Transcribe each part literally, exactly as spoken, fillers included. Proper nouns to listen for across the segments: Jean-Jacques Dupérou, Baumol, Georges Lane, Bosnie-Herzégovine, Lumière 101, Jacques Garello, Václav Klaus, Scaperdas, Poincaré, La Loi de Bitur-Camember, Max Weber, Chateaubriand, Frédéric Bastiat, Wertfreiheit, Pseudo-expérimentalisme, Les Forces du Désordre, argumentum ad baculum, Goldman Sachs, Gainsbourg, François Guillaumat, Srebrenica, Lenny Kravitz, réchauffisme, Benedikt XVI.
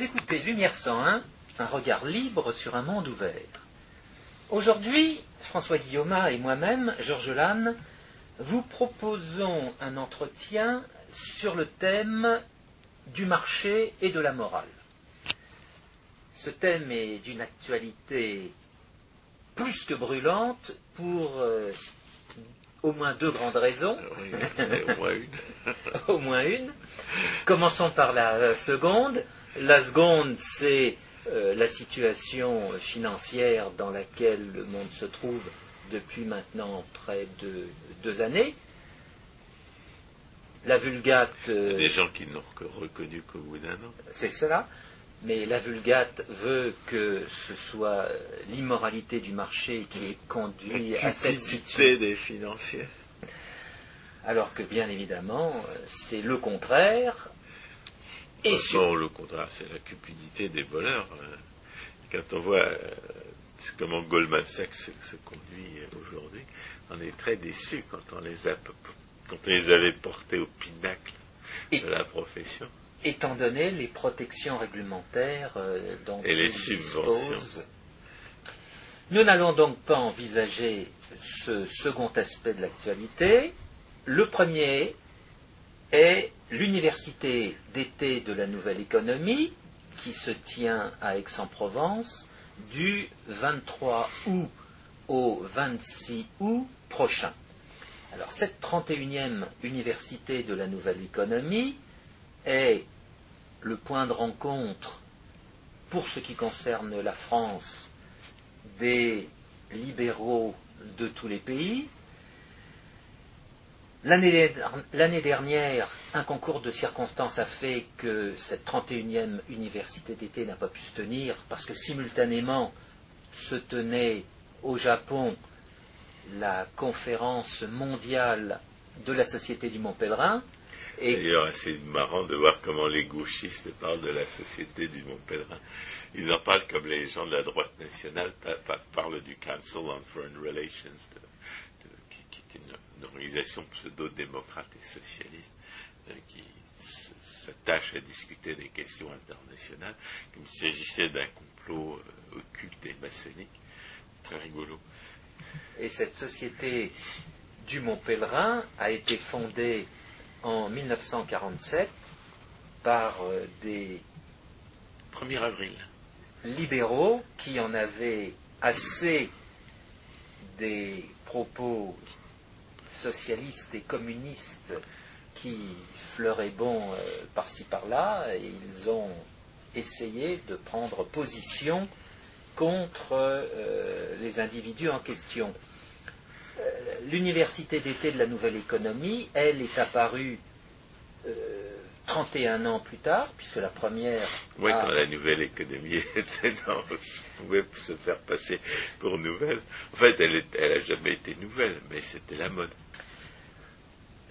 Vous écoutez Lumière cent un, un regard libre sur un monde ouvert. Aujourd'hui, François Guillaumat et moi-même, Georges Lane, vous proposons un entretien sur le thème du marché et de la morale. Ce thème est d'une actualité plus que brûlante pour euh, au moins deux grandes raisons. Oui, au moins une. au moins une. Commençons par la seconde. La seconde, c'est euh, la situation financière dans laquelle le monde se trouve depuis maintenant près de deux années. La vulgate... Euh, Des gens qui n'ont que reconnu qu'au bout d'un an. C'est cela. Mais la vulgate veut que ce soit l'immoralité du marché qui ait conduit à cette situation des financiers. Alors que, bien évidemment, c'est le contraire. Et sur... le contraire, c'est la cupidité des voleurs. Quand on voit comment Goldman Sachs se conduit aujourd'hui, on est très déçu quand on les a, quand on les avait portés au pinacle de la profession. Étant donné les protections réglementaires euh, dont et les subventions. Nous n'allons donc pas envisager ce second aspect de l'actualité. Le premier est l'Université d'été de la Nouvelle Économie, qui se tient à Aix-en-Provence du vingt-trois août au vingt-six août prochain. Alors, cette trente et unième Université de la Nouvelle Économie est le point de rencontre, pour ce qui concerne la France, des libéraux de tous les pays. L'année dernière, un concours de circonstances a fait que cette trente et unième université d'été n'a pas pu se tenir, parce que simultanément se tenait au Japon la conférence mondiale de la Société du Mont Pèlerin. Et d'ailleurs, c'est marrant de voir comment les gauchistes parlent de la Société du Mont Pèlerin. Ils en parlent comme les gens de la droite nationale pa- pa- parlent du Council on Foreign Relations, de, de, qui, qui est une, une organisation pseudo-démocrate et socialiste euh, qui s'attache à discuter des questions internationales, comme s'il s'agissait d'un complot euh, occulte et maçonnique. C'est très rigolo. Et cette Société du Mont Pèlerin a été fondée en mille neuf cent quarante-sept, par des premier avril libéraux qui en avaient assez des propos socialistes et communistes qui fleuraient bon euh, par-ci par-là, et ils ont essayé de prendre position contre euh, les individus en question. L'université d'été de la Nouvelle Économie, elle, est apparue euh, trente et un ans plus tard, puisque la première... Oui, a... quand la Nouvelle Économie était dans... pouvait se faire passer pour nouvelle. En fait, elle n'a jamais été nouvelle, mais c'était la mode.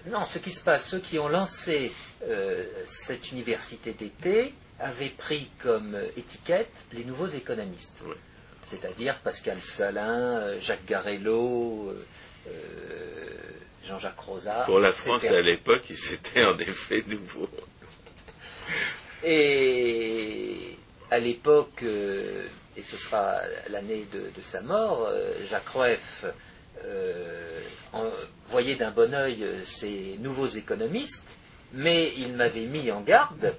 Non, ce qui se passe, ceux qui ont lancé euh, cette université d'été avaient pris comme étiquette les nouveaux économistes. Oui. C'est-à-dire Pascal Salin, Jacques Garello, euh, Jean-Jacques Rosa. Pour la et cetera. France, à l'époque, ils étaient en effet nouveaux. Et à l'époque, euh, et ce sera l'année de, de sa mort, euh, Jacques Rueff euh, voyait d'un bon œil ces nouveaux économistes, mais il m'avait mis en garde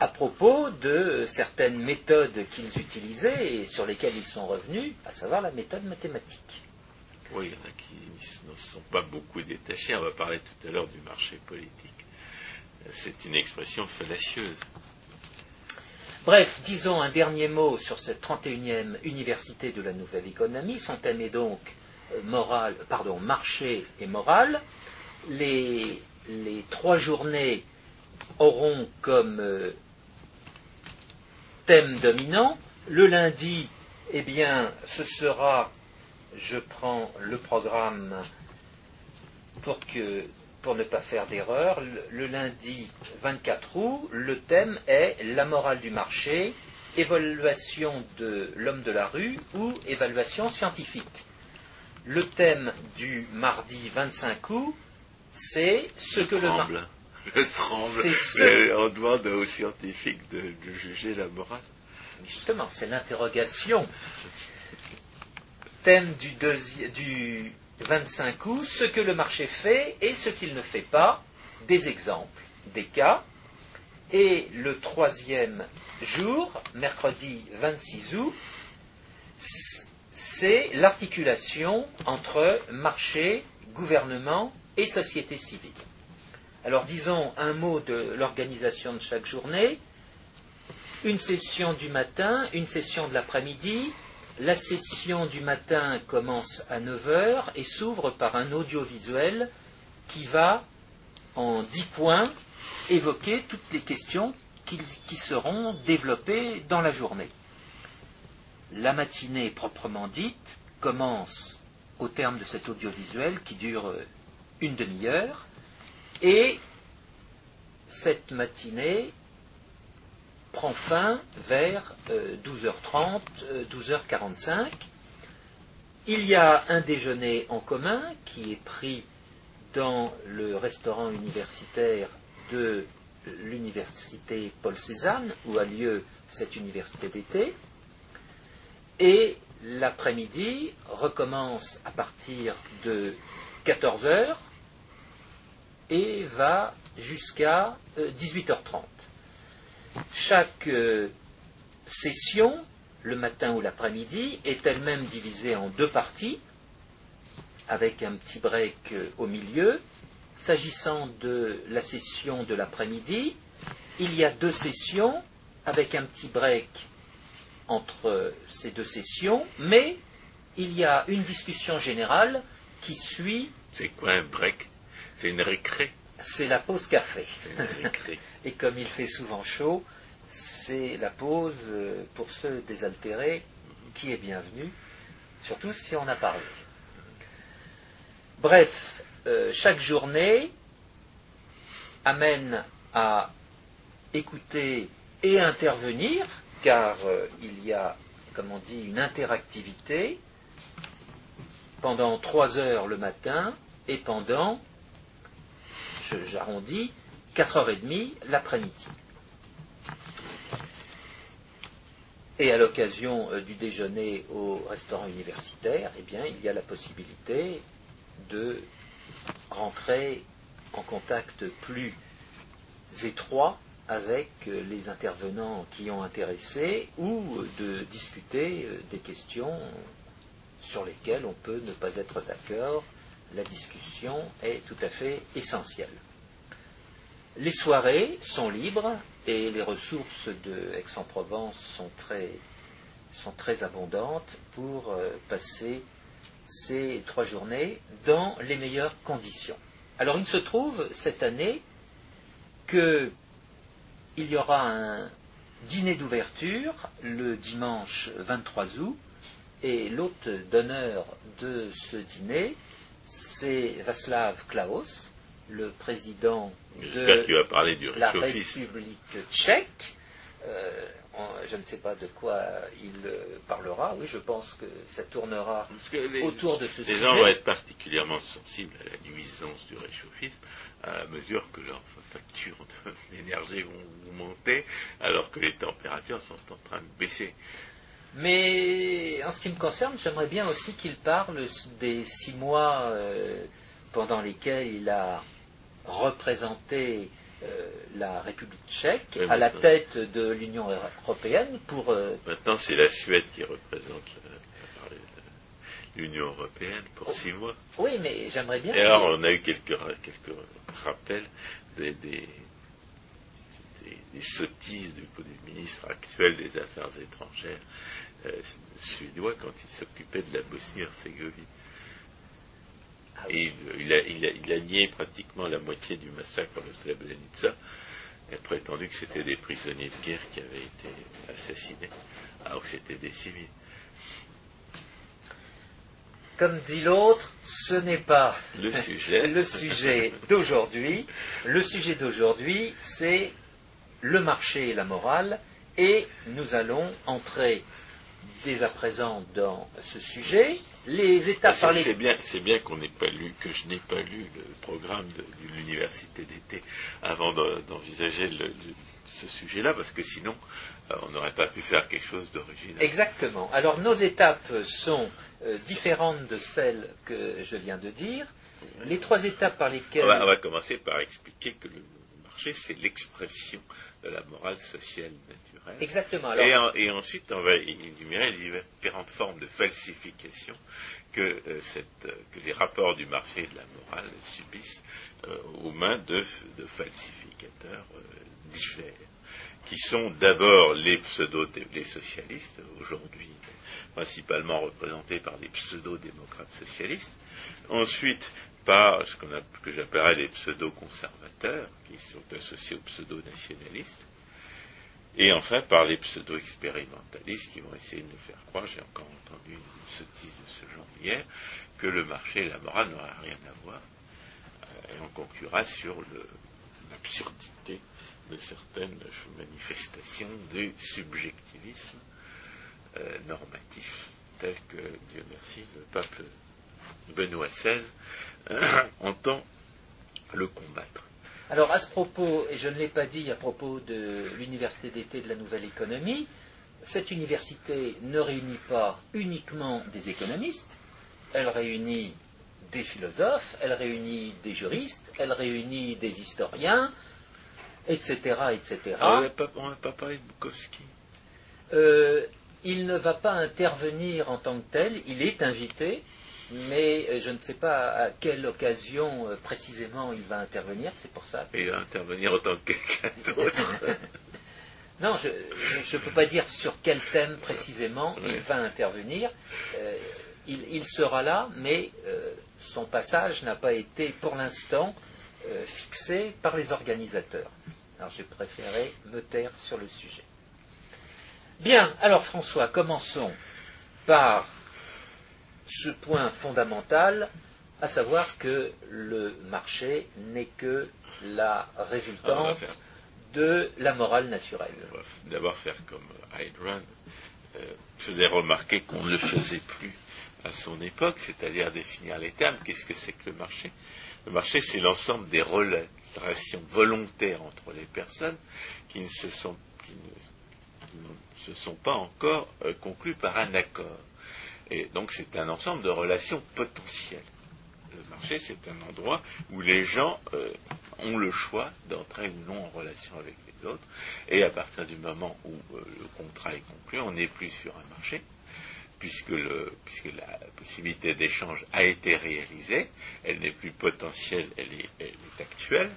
à propos de certaines méthodes qu'ils utilisaient et sur lesquelles ils sont revenus, à savoir la méthode mathématique. Oui, il y en a qui ne se sont pas beaucoup détachés. On va parler tout à l'heure du marché politique. C'est une expression fallacieuse. Bref, disons un dernier mot sur cette trente et unième université de la Nouvelle Économie. Son thème est donc moral, pardon, marché et morale. Les, les trois journées auront comme... Euh, thème dominant. Le lundi, eh bien, ce sera, je prends le programme pour, que, pour ne pas faire d'erreur, le, le lundi vingt-quatre août, le thème est la morale du marché, évaluation de l'homme de la rue ou évaluation scientifique. Le thème du mardi vingt-cinq août, c'est ce je que tremble. le marché... me semble. On demande aux scientifiques de, de juger la morale. Justement, c'est l'interrogation. Thème du, deuxi... du vingt-cinq août, ce que le marché fait et ce qu'il ne fait pas, des exemples, des cas. Et le troisième jour, mercredi vingt-six août, c'est l'articulation entre marché, gouvernement et société civile. Alors disons un mot de l'organisation de chaque journée, une session du matin, une session de l'après-midi. La session du matin commence à neuf heures et s'ouvre par un audiovisuel qui va, en dix points, évoquer toutes les questions qui, qui seront développées dans la journée. La matinée proprement dite commence au terme de cet audiovisuel qui dure une demi-heure, et cette matinée prend fin vers douze heures trente, douze heures quarante-cinq. Il y a un déjeuner en commun qui est pris dans le restaurant universitaire de l'université Paul Cézanne, où a lieu cette université d'été. Et l'après-midi recommence à partir de quatorze heures et va jusqu'à dix-huit heures trente. Chaque session, le matin ou l'après-midi, est elle-même divisée en deux parties, avec un petit break au milieu. S'agissant de la session de l'après-midi, il y a deux sessions, avec un petit break entre ces deux sessions, mais il y a une discussion générale qui suit... C'est quoi un break? C'est une récré? C'est la pause café. Et comme il fait souvent chaud, c'est la pause pour ceux désaltérés qui est bienvenue, surtout si on a parlé. Bref, euh, chaque journée amène à écouter et intervenir, car euh, il y a, comme on dit, une interactivité pendant trois heures le matin et pendant, j'arrondis, quatre heures trente l'après-midi. Et à l'occasion euh, du déjeuner au restaurant universitaire, eh bien, il y a la possibilité de rentrer en contact plus étroit avec euh, les intervenants qui ont intéressé ou de discuter euh, des questions sur lesquelles on peut ne pas être d'accord. La discussion est tout à fait essentielle. Les soirées sont libres et les ressources de Aix-en-Provence sont très, sont très abondantes pour euh, passer ces trois journées dans les meilleures conditions. Alors il se trouve cette année qu'il y aura un dîner d'ouverture le dimanche vingt-trois août et l'hôte d'honneur de ce dîner, c'est Václav Klaus, le président de la République tchèque. Euh, je ne sais pas de quoi il parlera. Oui, je pense que ça tournera que les, autour de ce les sujet. Les gens vont être particulièrement sensibles à la nuisance du réchauffisme à mesure que leurs factures d'énergie vont monter, alors que les températures sont en train de baisser. Mais en ce qui me concerne, j'aimerais bien aussi qu'il parle des six mois euh, pendant lesquels il a représenté euh, la République tchèque à la tête de l'Union européenne pour... Euh, maintenant, c'est la Suède qui représente euh, l'Union européenne pour oh, six mois. Oui, mais j'aimerais bien... Et alors, on a eu quelques, quelques rappels des... des... des sottises du, du ministre actuel des Affaires étrangères euh, suédois quand il s'occupait de la Bosnie-Herzégovine. Ah oui. il, il, a, il, a, il a nié pratiquement la moitié du massacre de Srebrenica et prétendu que c'était des prisonniers de guerre qui avaient été assassinés, alors que c'était des civils. Comme dit l'autre, ce n'est pas le sujet, le sujet d'aujourd'hui. Le sujet d'aujourd'hui, c'est le marché et la morale, et nous allons entrer dès à présent dans ce sujet. Les États par les... C'est bien, bien qu'on n'ait pas lu, que je n'ai pas lu le programme de, de l'université d'été avant d'envisager de, ce sujet-là, parce que sinon, euh, on n'aurait pas pu faire quelque chose d'original. Exactement. Alors, nos étapes sont euh, différentes de celles que je viens de dire. Les trois étapes par lesquelles... On va, on va commencer par expliquer que le marché, c'est l'expression de la morale sociale naturelle. Exactement. Alors... Et, en, et ensuite, on va énumérer les différentes formes de falsification que, euh, cette, que les rapports du marché et de la morale subissent euh, aux mains de, de falsificateurs euh, diffèrent, qui sont d'abord les pseudo-les socialistes, aujourd'hui principalement représentés par des pseudo-démocrates socialistes, ensuite par ce qu'on a, que j'appellerais les pseudo-conservateurs, qui sont associés aux pseudo-nationalistes, et enfin par les pseudo-expérimentalistes qui vont essayer de nous faire croire, j'ai encore entendu une sottise de ce genre hier, que le marché et la morale n'auraient rien à voir, et on conclura sur l'absurdité de certaines manifestations du subjectivisme euh, normatif, tel que, Dieu merci, le pape Benoît seize euh, entend le combattre. Alors, à ce propos, et je ne l'ai pas dit à propos de l'université d'été de la Nouvelle Économie, cette université ne réunit pas uniquement des économistes, elle réunit des philosophes, elle réunit des juristes, elle réunit des historiens, et cetera, et cetera. On n'a pas parlé de Bukowski. Euh, il ne va pas intervenir en tant que tel, il est invité, mais je ne sais pas à quelle occasion euh, précisément il va intervenir, c'est pour ça. Que... Il va intervenir en tant que quelqu'un d'autre. Non, je ne peux pas dire sur quel thème précisément ouais. il va intervenir. Euh, il, il sera là, mais euh, son passage n'a pas été pour l'instant euh, fixé par les organisateurs. Alors j'ai préféré me taire sur le sujet. Bien, alors François, commençons par ce point fondamental, à savoir que le marché n'est que la résultante faire... de la morale naturelle. On va d'abord faire comme Ayn Rand euh, faisait remarquer qu'on ne le faisait plus à son époque, c'est-à-dire définir les termes. Qu'est-ce que c'est que le marché ? Le marché, c'est l'ensemble des relations volontaires entre les personnes qui ne se sont, qui ne, qui ne se sont pas encore euh, conclues par un accord. Et donc c'est un ensemble de relations potentielles. Le marché, c'est un endroit où les gens euh, ont le choix d'entrer ou non en relation avec les autres. Et à partir du moment où euh, le contrat est conclu, on n'est plus sur un marché, puisque, le, puisque la possibilité d'échange a été réalisée, elle n'est plus potentielle, elle est, elle est actuelle.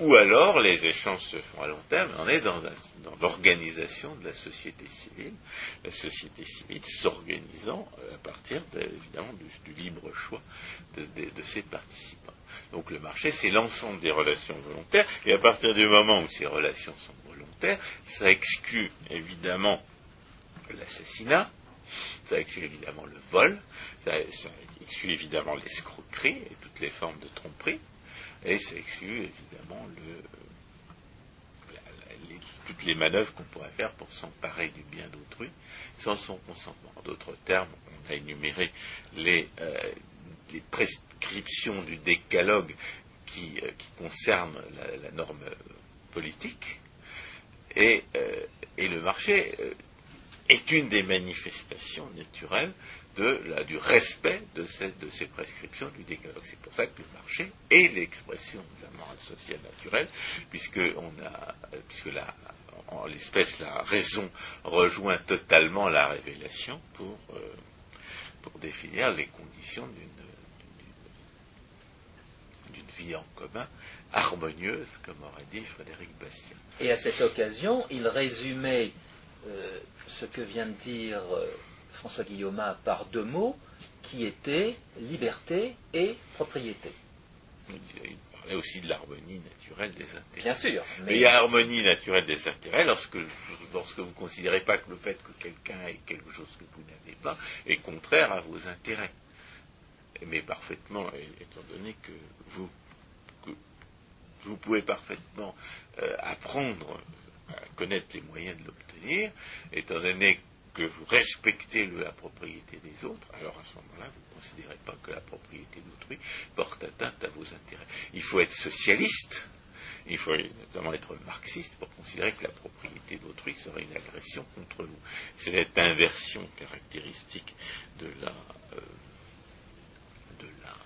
Ou alors, les échanges se font à long terme. On est dans, dans l'organisation de la société civile, la société civile s'organisant à partir, de, évidemment, du, du libre choix de, de, de ses participants. Donc le marché, c'est l'ensemble des relations volontaires, et à partir du moment où ces relations sont volontaires, ça exclut évidemment l'assassinat, ça exclut évidemment le vol, ça, ça exclut évidemment l'escroquerie et toutes les formes de tromperie. Et ça exclut évidemment le, euh, la, la, les, toutes les manœuvres qu'on pourrait faire pour s'emparer du bien d'autrui sans son consentement. En d'autres termes, on a énuméré les, euh, les prescriptions du décalogue qui, euh, qui concernent la, la norme politique. Et, euh, et le marché euh, est une des manifestations naturelles De la, du respect de, cette, de ces prescriptions du décalogue. C'est pour ça que le marché est l'expression de la morale sociale naturelle, puisque, on a, puisque la, en l'espèce la raison rejoint totalement la révélation pour, euh, pour définir les conditions d'une, d'une, d'une vie en commun harmonieuse, comme aurait dit Frédéric Bastiat. Et à cette occasion, il résumait euh, ce que vient de dire... Euh, François Guillaumat par deux mots qui étaient liberté et propriété. Il parlait aussi de l'harmonie naturelle des intérêts. Bien sûr. Mais, mais il y a harmonie naturelle des intérêts lorsque, lorsque vous ne considérez pas que le fait que quelqu'un ait quelque chose que vous n'avez pas est contraire à vos intérêts. Mais parfaitement, étant donné que vous, que vous pouvez parfaitement euh, apprendre à connaître les moyens de l'obtenir, étant donné que vous respectez le, la propriété des autres, alors à ce moment-là, vous ne considérez pas que la propriété d'autrui porte atteinte à vos intérêts. Il faut être socialiste, il faut notamment être marxiste pour considérer que la propriété d'autrui serait une agression contre vous. C'est cette inversion caractéristique de la... Euh, de la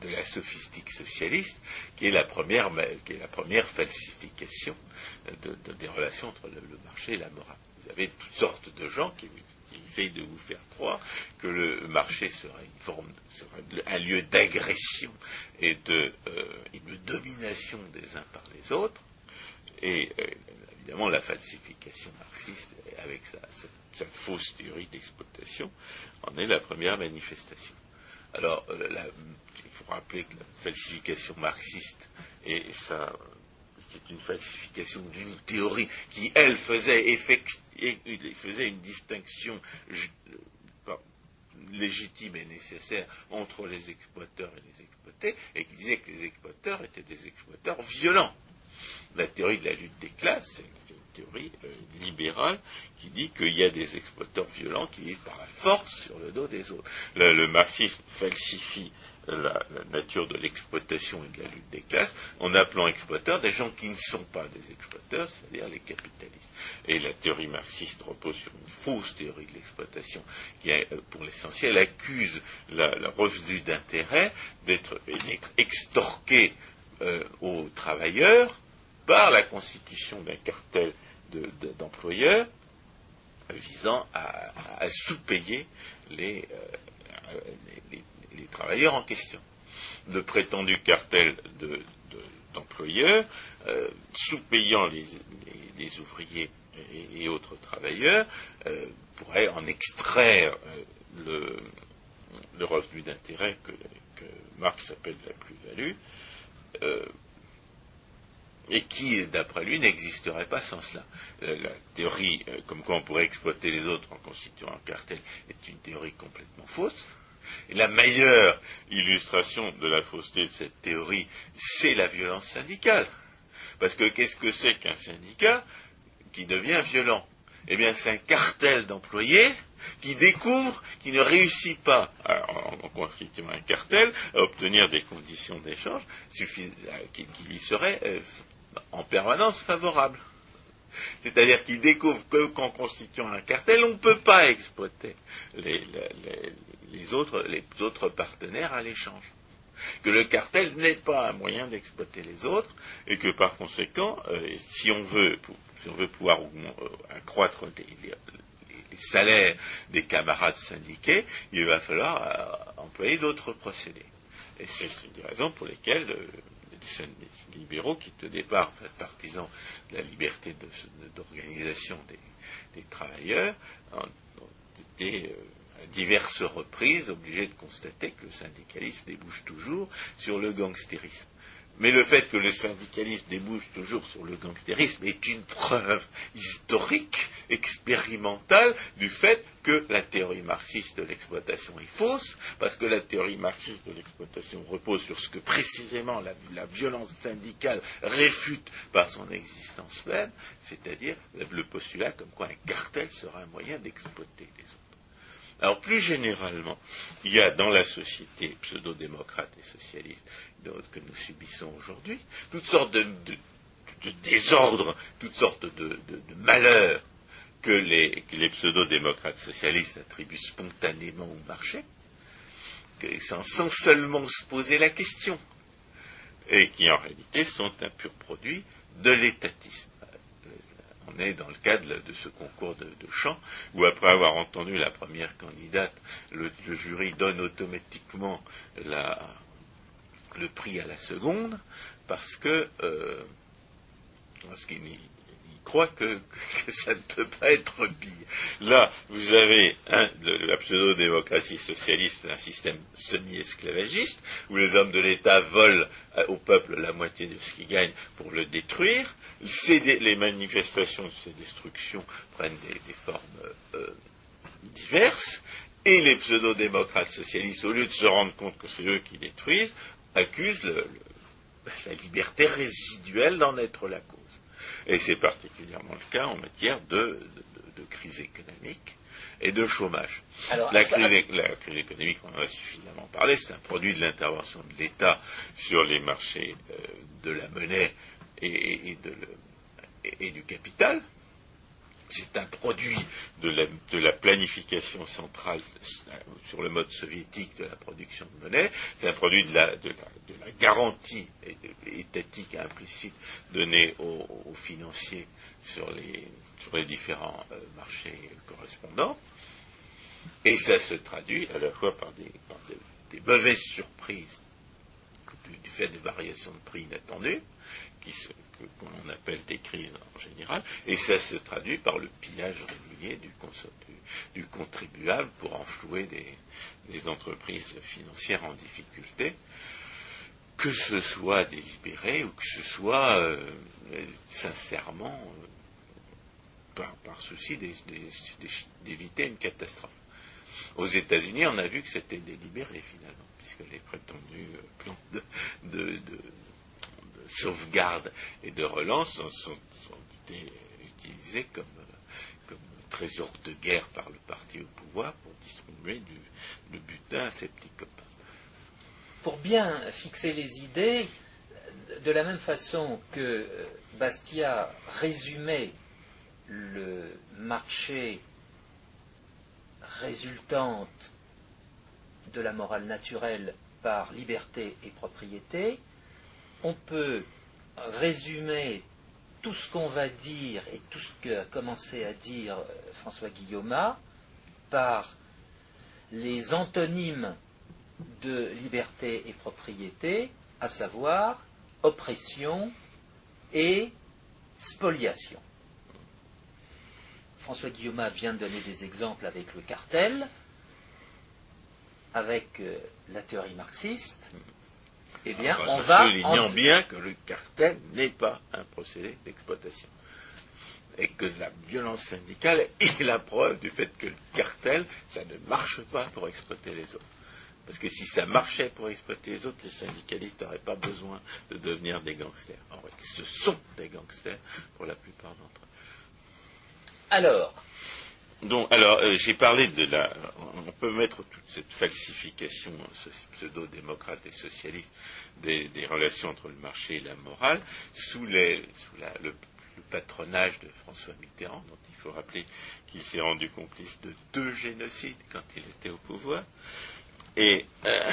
de la sophistique socialiste, qui est la première, qui est la première falsification de, de, des relations entre le, le marché et la morale. Vous avez toutes sortes de gens qui, qui essayent de vous faire croire que le marché serait une forme, serait un lieu d'agression et de, euh, et de domination des uns par les autres, et euh, évidemment la falsification marxiste avec sa, sa, sa fausse théorie d'exploitation en est la première manifestation. Alors, la, il faut rappeler que la falsification marxiste, et ça, c'est une falsification d'une théorie qui, elle, faisait, effect, faisait une distinction légitime et nécessaire entre les exploiteurs et les exploités, et qui disait que les exploiteurs étaient des exploiteurs violents. La théorie de la lutte des classes, c'est une théorie euh, libérale qui dit qu'il y a des exploiteurs violents qui vivent par la force sur le dos des autres. Le, le marxisme falsifie la, la nature de l'exploitation et de la lutte des classes en appelant exploiteurs des gens qui ne sont pas des exploiteurs, c'est-à-dire les capitalistes. Et la théorie marxiste repose sur une fausse théorie de l'exploitation qui, pour l'essentiel, accuse la, la revenu d'intérêt d'être, d'être extorquée euh, aux travailleurs par la constitution d'un cartel de, de, d'employeurs visant à, à, à sous-payer les, euh, les, les, les travailleurs en question. Le prétendu cartel de, de, d'employeurs euh, sous-payant les, les, les ouvriers et, et autres travailleurs euh, pourrait en extraire euh, le, le revenu d'intérêt que, que Marx appelle la plus-value, euh, et qui, d'après lui, n'existerait pas sans cela. La, la théorie, euh, comme quoi on pourrait exploiter les autres en constituant un cartel, est une théorie complètement fausse. Et la meilleure illustration de la fausseté de cette théorie, c'est la violence syndicale. Parce que qu'est-ce que c'est qu'un syndicat qui devient violent ? Eh bien, c'est un cartel d'employés qui découvre, qui ne réussit pas, à, en, en constituant un cartel, à obtenir des conditions d'échange suffis, à, qui, qui lui seraient euh, en permanence favorables. C'est-à-dire qu'il découvre que, qu'en constituant un cartel, on ne peut pas exploiter les, les, les, autres, les autres partenaires à l'échange. Que le cartel n'est pas un moyen d'exploiter les autres, et que par conséquent, euh, si on veut... Pour, si on veut pouvoir accroître les, les, les salaires des camarades syndiqués, il va falloir euh, employer d'autres procédés. Et c'est une des raisons pour lesquelles euh, les libéraux, qui au départ partisans de la liberté de, de, d'organisation des, des travailleurs, ont été euh, à diverses reprises obligés de constater que le syndicalisme débouche toujours sur le gangstérisme. Mais le fait que le syndicalisme débouche toujours sur le gangstérisme est une preuve historique, expérimentale, du fait que la théorie marxiste de l'exploitation est fausse, parce que la théorie marxiste de l'exploitation repose sur ce que précisément la, la violence syndicale réfute par son existence même, c'est-à-dire le postulat comme quoi un cartel sera un moyen d'exploiter les autres. Alors, plus généralement, il y a dans la société pseudo-démocrate et socialiste que nous subissons aujourd'hui, toutes sortes de, de, de désordres, toutes sortes de, de, de malheurs que les, que les pseudo-démocrates socialistes attribuent spontanément au marché, que, sans, sans seulement se poser la question, et qui en réalité sont un pur produit de l'étatisme. On est dans le cadre de ce concours de, de chant, où après avoir entendu la première candidate, le, le jury donne automatiquement la, le prix à la seconde, parce que euh, parce qu'il il croit que, que ça ne peut pas être pire. Là, vous avez hein, le, la pseudo-démocratie socialiste, un système semi-esclavagiste, où les hommes de l'État volent au peuple la moitié de ce qu'il gagne pour le détruire. Ces, les manifestations de ces destructions prennent des, des formes euh, diverses, et les pseudo-démocrates socialistes, au lieu de se rendre compte que c'est eux qui détruisent, accusent le, le, la liberté résiduelle d'en être la cause. Et c'est particulièrement le cas en matière de, de, de crise économique et de chômage. Alors, la, crise, la crise économique, on en a suffisamment parlé, c'est un produit de l'intervention de l'État sur les marchés euh, de la monnaie et, et, de le, et, et du capital. C'est un produit de la, de la planification centrale sur le mode soviétique de la production de monnaie. C'est un produit de la, de la, de la garantie étatique implicite donnée aux, aux financiers sur les, sur les différents euh, marchés correspondants. Et ça se traduit à la fois par des, par des, des mauvaises surprises du, du fait des variations de prix inattendues, qui se, que, qu'on appelle des crises en général, et ça se traduit par le pillage régulier du, du, du contribuable pour enflouer des, des entreprises financières en difficulté, que ce soit délibéré ou que ce soit euh, sincèrement euh, par, par souci des, des, des, d'éviter une catastrophe. Aux États-Unis, on a vu que c'était délibéré finalement, puisque les prétendus plans de... de, de sauvegarde et de relance sont, sont, sont utilisés comme, comme trésor de guerre par le parti au pouvoir pour distribuer du, le butin à ses petits copains. Pour bien fixer les idées, de la même façon que Bastiat résumait le marché résultante de la morale naturelle par liberté et propriété, on peut résumer tout ce qu'on va dire et tout ce qu'a commencé à dire François Guillaumat par les antonymes de liberté et propriété, à savoir oppression et spoliation. François Guillaumat vient de donner des exemples avec le cartel, avec la théorie marxiste. Eh bien, on va soulignant en... bien que le cartel n'est pas un procédé d'exploitation. Et que la violence syndicale est la preuve du fait que le cartel, ça ne marche pas pour exploiter les autres. Parce que si ça marchait pour exploiter les autres, les syndicalistes n'auraient pas besoin de devenir des gangsters. En vrai, ce sont des gangsters pour la plupart d'entre eux. Alors Donc, alors, euh, j'ai parlé de la... On peut mettre toute cette falsification hein, pseudo-démocrate et socialiste des, des relations entre le marché et la morale sous, les, sous la, le, le patronage de François Mitterrand, dont il faut rappeler qu'il s'est rendu complice de deux génocides quand il était au pouvoir. Et, euh,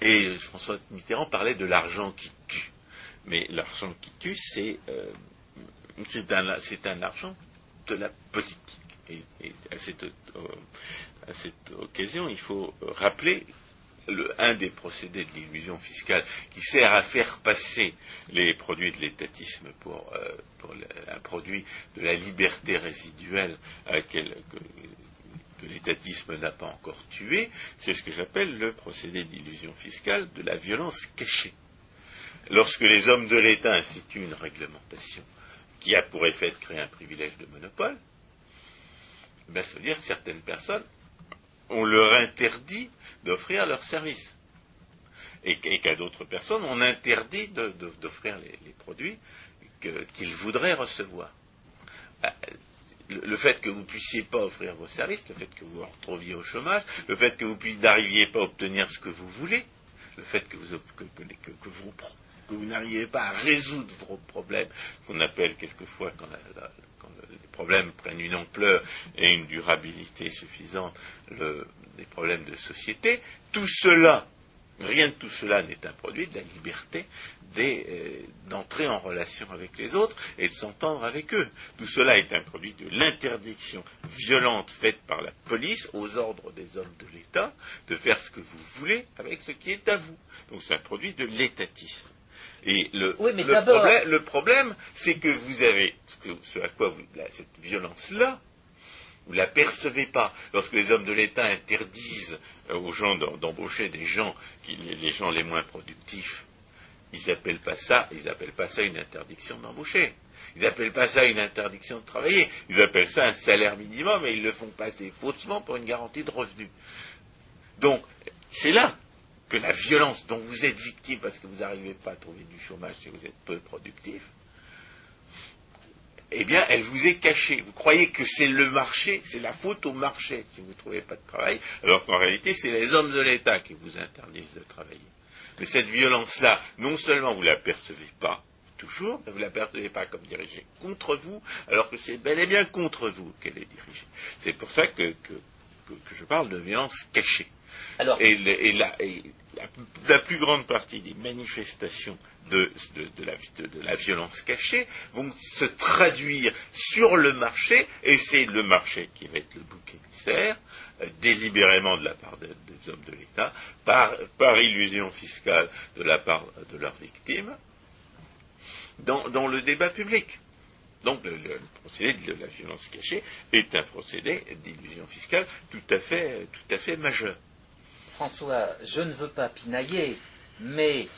et François Mitterrand parlait de l'argent qui tue. Mais l'argent qui tue, c'est, euh, c'est, un, c'est un argent de la politique. Et, et à, cette, à cette occasion, il faut rappeler le, un des procédés de l'illusion fiscale qui sert à faire passer les produits de l'étatisme pour, euh, pour le, un produit de la liberté résiduelle à laquelle, que, que l'étatisme n'a pas encore tué, c'est ce que j'appelle le procédé d'illusion fiscale de la violence cachée. Lorsque les hommes de l'État instituent une réglementation qui a pour effet de créer un privilège de monopole, ben, ça veut dire que certaines personnes, on leur interdit d'offrir leurs services. Et qu'à d'autres personnes, on interdit de, de, d'offrir les, les produits que, qu'ils voudraient recevoir. Le, le fait que vous ne puissiez pas offrir vos services, le fait que vous vous retrouviez au chômage, le fait que vous n'arriviez pas à obtenir ce que vous voulez, le fait que vous, que, que, que vous, que vous n'arriviez pas à résoudre vos problèmes, qu'on appelle quelquefois quand la, la les problèmes prennent une ampleur et une durabilité suffisante, le, les problèmes de société, tout cela, rien de tout cela n'est un produit de la liberté des, euh, d'entrer en relation avec les autres et de s'entendre avec eux. Tout cela est un produit de l'interdiction violente faite par la police aux ordres des hommes de l'État de faire ce que vous voulez avec ce qui est à vous. Donc c'est un produit de l'étatisme. Et le, oui, mais le, d'abord... problème, le problème, c'est que vous avez ce à quoi vous, là, cette violence-là, vous ne la percevez pas. Lorsque les hommes de l'État interdisent aux gens d'embaucher des gens, qui, les gens les moins productifs, ils n'appellent pas ça, ils appellent pas ça une interdiction d'embaucher. Ils n'appellent pas ça une interdiction de travailler. Ils appellent ça un salaire minimum et ils le font passer faussement pour une garantie de revenus. Donc, c'est là que la violence dont vous êtes victime parce que vous n'arrivez pas à trouver du chômage si vous êtes peu productif, eh bien, elle vous est cachée. Vous croyez que c'est le marché, c'est la faute au marché si vous ne trouvez pas de travail, alors qu'en réalité, c'est les hommes de l'État qui vous interdisent de travailler. Mais cette violence-là, non seulement vous ne la percevez pas, toujours, mais vous ne la percevez pas comme dirigée contre vous, alors que c'est bel et bien contre vous qu'elle est dirigée. C'est pour ça que, que, que, que je parle de violence cachée. Alors, et, le, et, la, et la, la plus grande partie des manifestations de, de, de, la, de, de la violence cachée vont se traduire sur le marché, et c'est le marché qui va être le bouc émissaire, euh, délibérément de la part de, des hommes de l'État, par, par illusion fiscale de la part de leurs victimes, dans, dans le débat public. Donc le, le, le procédé de la violence cachée est un procédé d'illusion fiscale tout à fait, tout à fait majeur. François, je ne veux pas pinailler, mais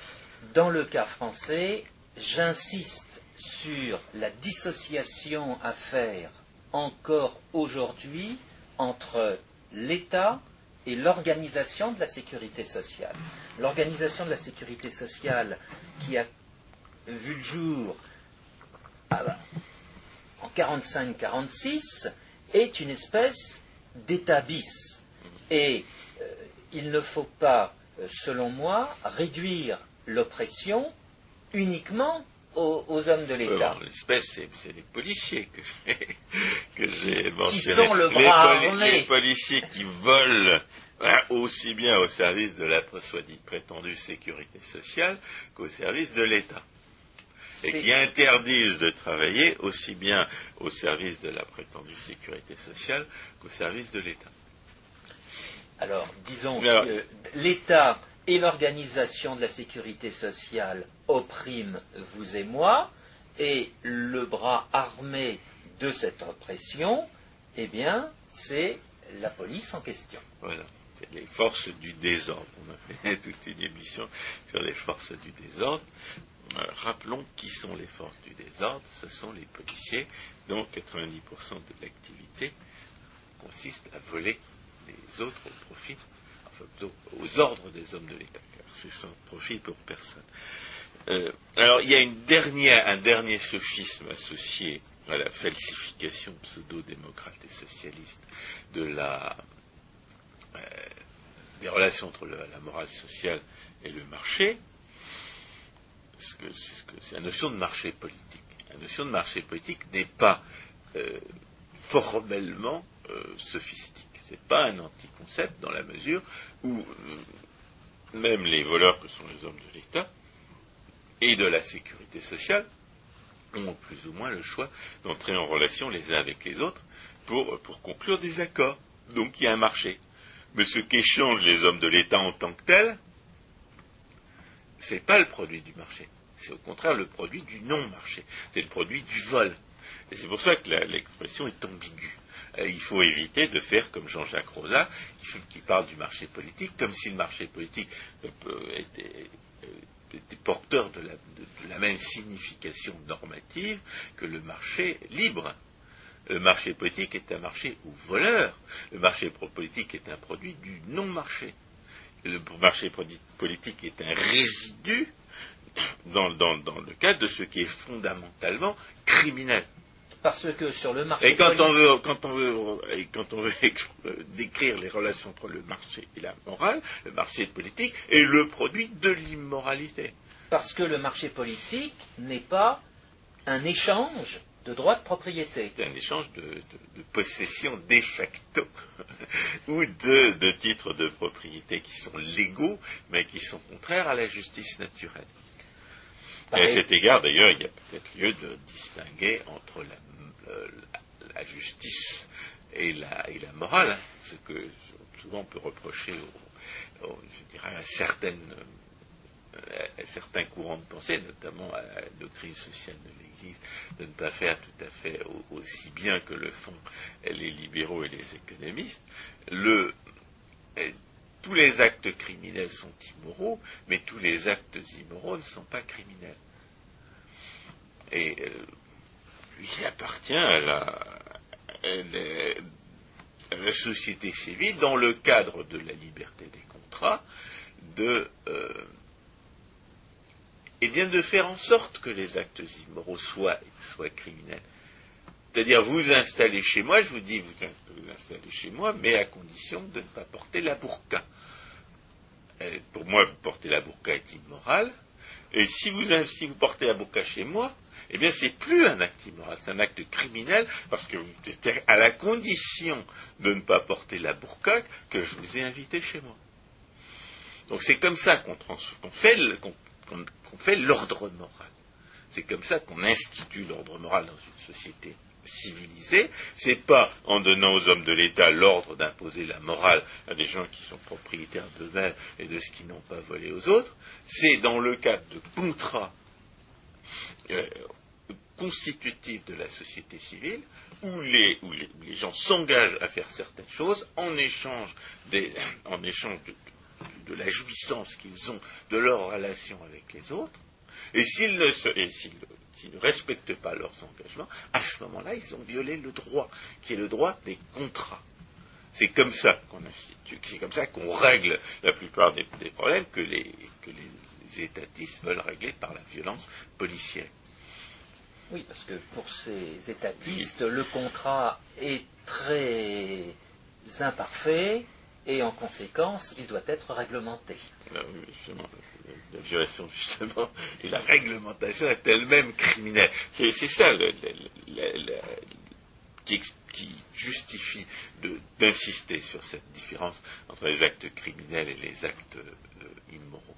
dans le cas français, j'insiste sur la dissociation à faire encore aujourd'hui entre l'État et l'organisation de la sécurité sociale. L'organisation de la sécurité sociale qui a vu le jour ah bah, en quarante-cinq quarante-six est une espèce d'État bis. Et euh, il ne faut pas, selon moi, réduire l'oppression uniquement aux, aux hommes de l'État. Euh, L'espèce, c'est, c'est les policiers que, que j'ai mentionnés. Qui sont le bras les, poli- armé. Les policiers qui volent hein, aussi bien au service de la soi-dite prétendue sécurité sociale qu'au service de l'État. Et c'est... qui interdisent de travailler aussi bien au service de la prétendue sécurité sociale qu'au service de l'État. Alors, disons que alors... euh, l'État et l'organisation de la sécurité sociale oppriment vous et moi, et le bras armé de cette oppression, eh bien, c'est la police en question. Voilà, c'est les forces du désordre. On a fait toute une émission sur les forces du désordre. Euh, rappelons qui sont les forces du désordre, ce sont les policiers, dont quatre-vingt-dix pour cent de l'activité consiste à voler les autres au profit, enfin, aux ordres des hommes de l'État, car c'est sans profit pour personne. Euh, alors, il y a une dernière, un dernier sophisme associé à la falsification pseudo-démocrate et socialiste de la, euh, des relations entre le, la morale sociale et le marché. C'est, que, c'est, que, c'est la notion de marché politique. La notion de marché politique n'est pas euh, formellement euh, sophistique. Ce n'est pas un anti-concept dans la mesure où euh, même les voleurs que sont les hommes de l'État et de la sécurité sociale ont plus ou moins le choix d'entrer en relation les uns avec les autres pour, pour conclure des accords. Donc il y a un marché. Mais ce qu'échangent les hommes de l'État en tant que tels, ce n'est pas le produit du marché, c'est au contraire le produit du non-marché, c'est le produit du vol. Et c'est pour ça que la, l'expression est ambiguë. Euh, il faut éviter de faire comme Jean-Jacques Rosa, qui, qui parle du marché politique, comme si le marché politique euh, était, euh, était porteur de la, de, de la même signification normative que le marché libre. Le marché politique est un marché aux voleurs, le marché politique est un produit du non-marché. Le marché politique est un résidu dans, dans, dans le cadre de ce qui est fondamentalement criminel. Parce que sur le marché... Et quand, politique... on, veut, quand, on, veut, et quand on veut décrire les relations entre le marché et la morale, le marché politique est le produit de l'immoralité. Parce que le marché politique n'est pas un échange de droit de propriété. C'est un échange de, de, de possession de facto ou de, de titres de propriété qui sont légaux, mais qui sont contraires à la justice naturelle. Pareil. Et à cet égard, d'ailleurs, il y a peut-être lieu de distinguer entre la, euh, la, la justice et la, et la morale, hein, ce que souvent on peut reprocher aux, aux, je dirais, à certaines... à certains courants de pensée, notamment à la doctrine sociale de l'Église, de ne pas faire tout à fait aussi bien que le font les libéraux et les économistes. Le, tous les actes criminels sont immoraux, mais tous les actes immoraux ne sont pas criminels. Et euh, il appartient à la, à la, à la société civile, dans le cadre de la liberté des contrats, de... Euh, Eh bien, de faire en sorte que les actes immoraux soient, soient criminels. C'est-à-dire, vous installez chez moi, je vous dis, vous installez chez moi, mais à condition de ne pas porter la burqa. Et pour moi, porter la burqa est immoral. Et si vous, si vous portez la burqa chez moi, eh bien, c'est plus un acte immoral, c'est un acte criminel, parce que vous êtes à la condition de ne pas porter la burqa que je vous ai invité chez moi. Donc, c'est comme ça qu'on trans- qu'on fait le, qu'on, qu'on, qu'on fait l'ordre moral. C'est comme ça qu'on institue l'ordre moral dans une société civilisée. C'est pas en donnant aux hommes de l'État l'ordre d'imposer la morale à des gens qui sont propriétaires d'eux-mêmes et de ce qu'ils n'ont pas volé aux autres. C'est dans le cadre de contrats euh, constitutifs de la société civile où les, où les, où les gens s'engagent à faire certaines choses en échange des, en échange de, de, de la jouissance qu'ils ont de leur relation avec les autres. Et s'ils ne, se, et s'ils, s'ils ne respectent pas leurs engagements, à ce moment-là, ils ont violé le droit, qui est le droit des contrats. C'est comme ça qu'on institue, c'est comme ça qu'on règle la plupart des, des problèmes que les, que les étatistes veulent régler par la violence policière. Oui, parce que pour ces étatistes, oui. Le contrat est très imparfait. Et en conséquence, il doit être réglementé. Ah oui, justement, la violation, justement, et la réglementation est elle-même criminelle. C'est, c'est ça le, le, le, le, qui, qui justifie de, d'insister sur cette différence entre les actes criminels et les actes euh, immoraux.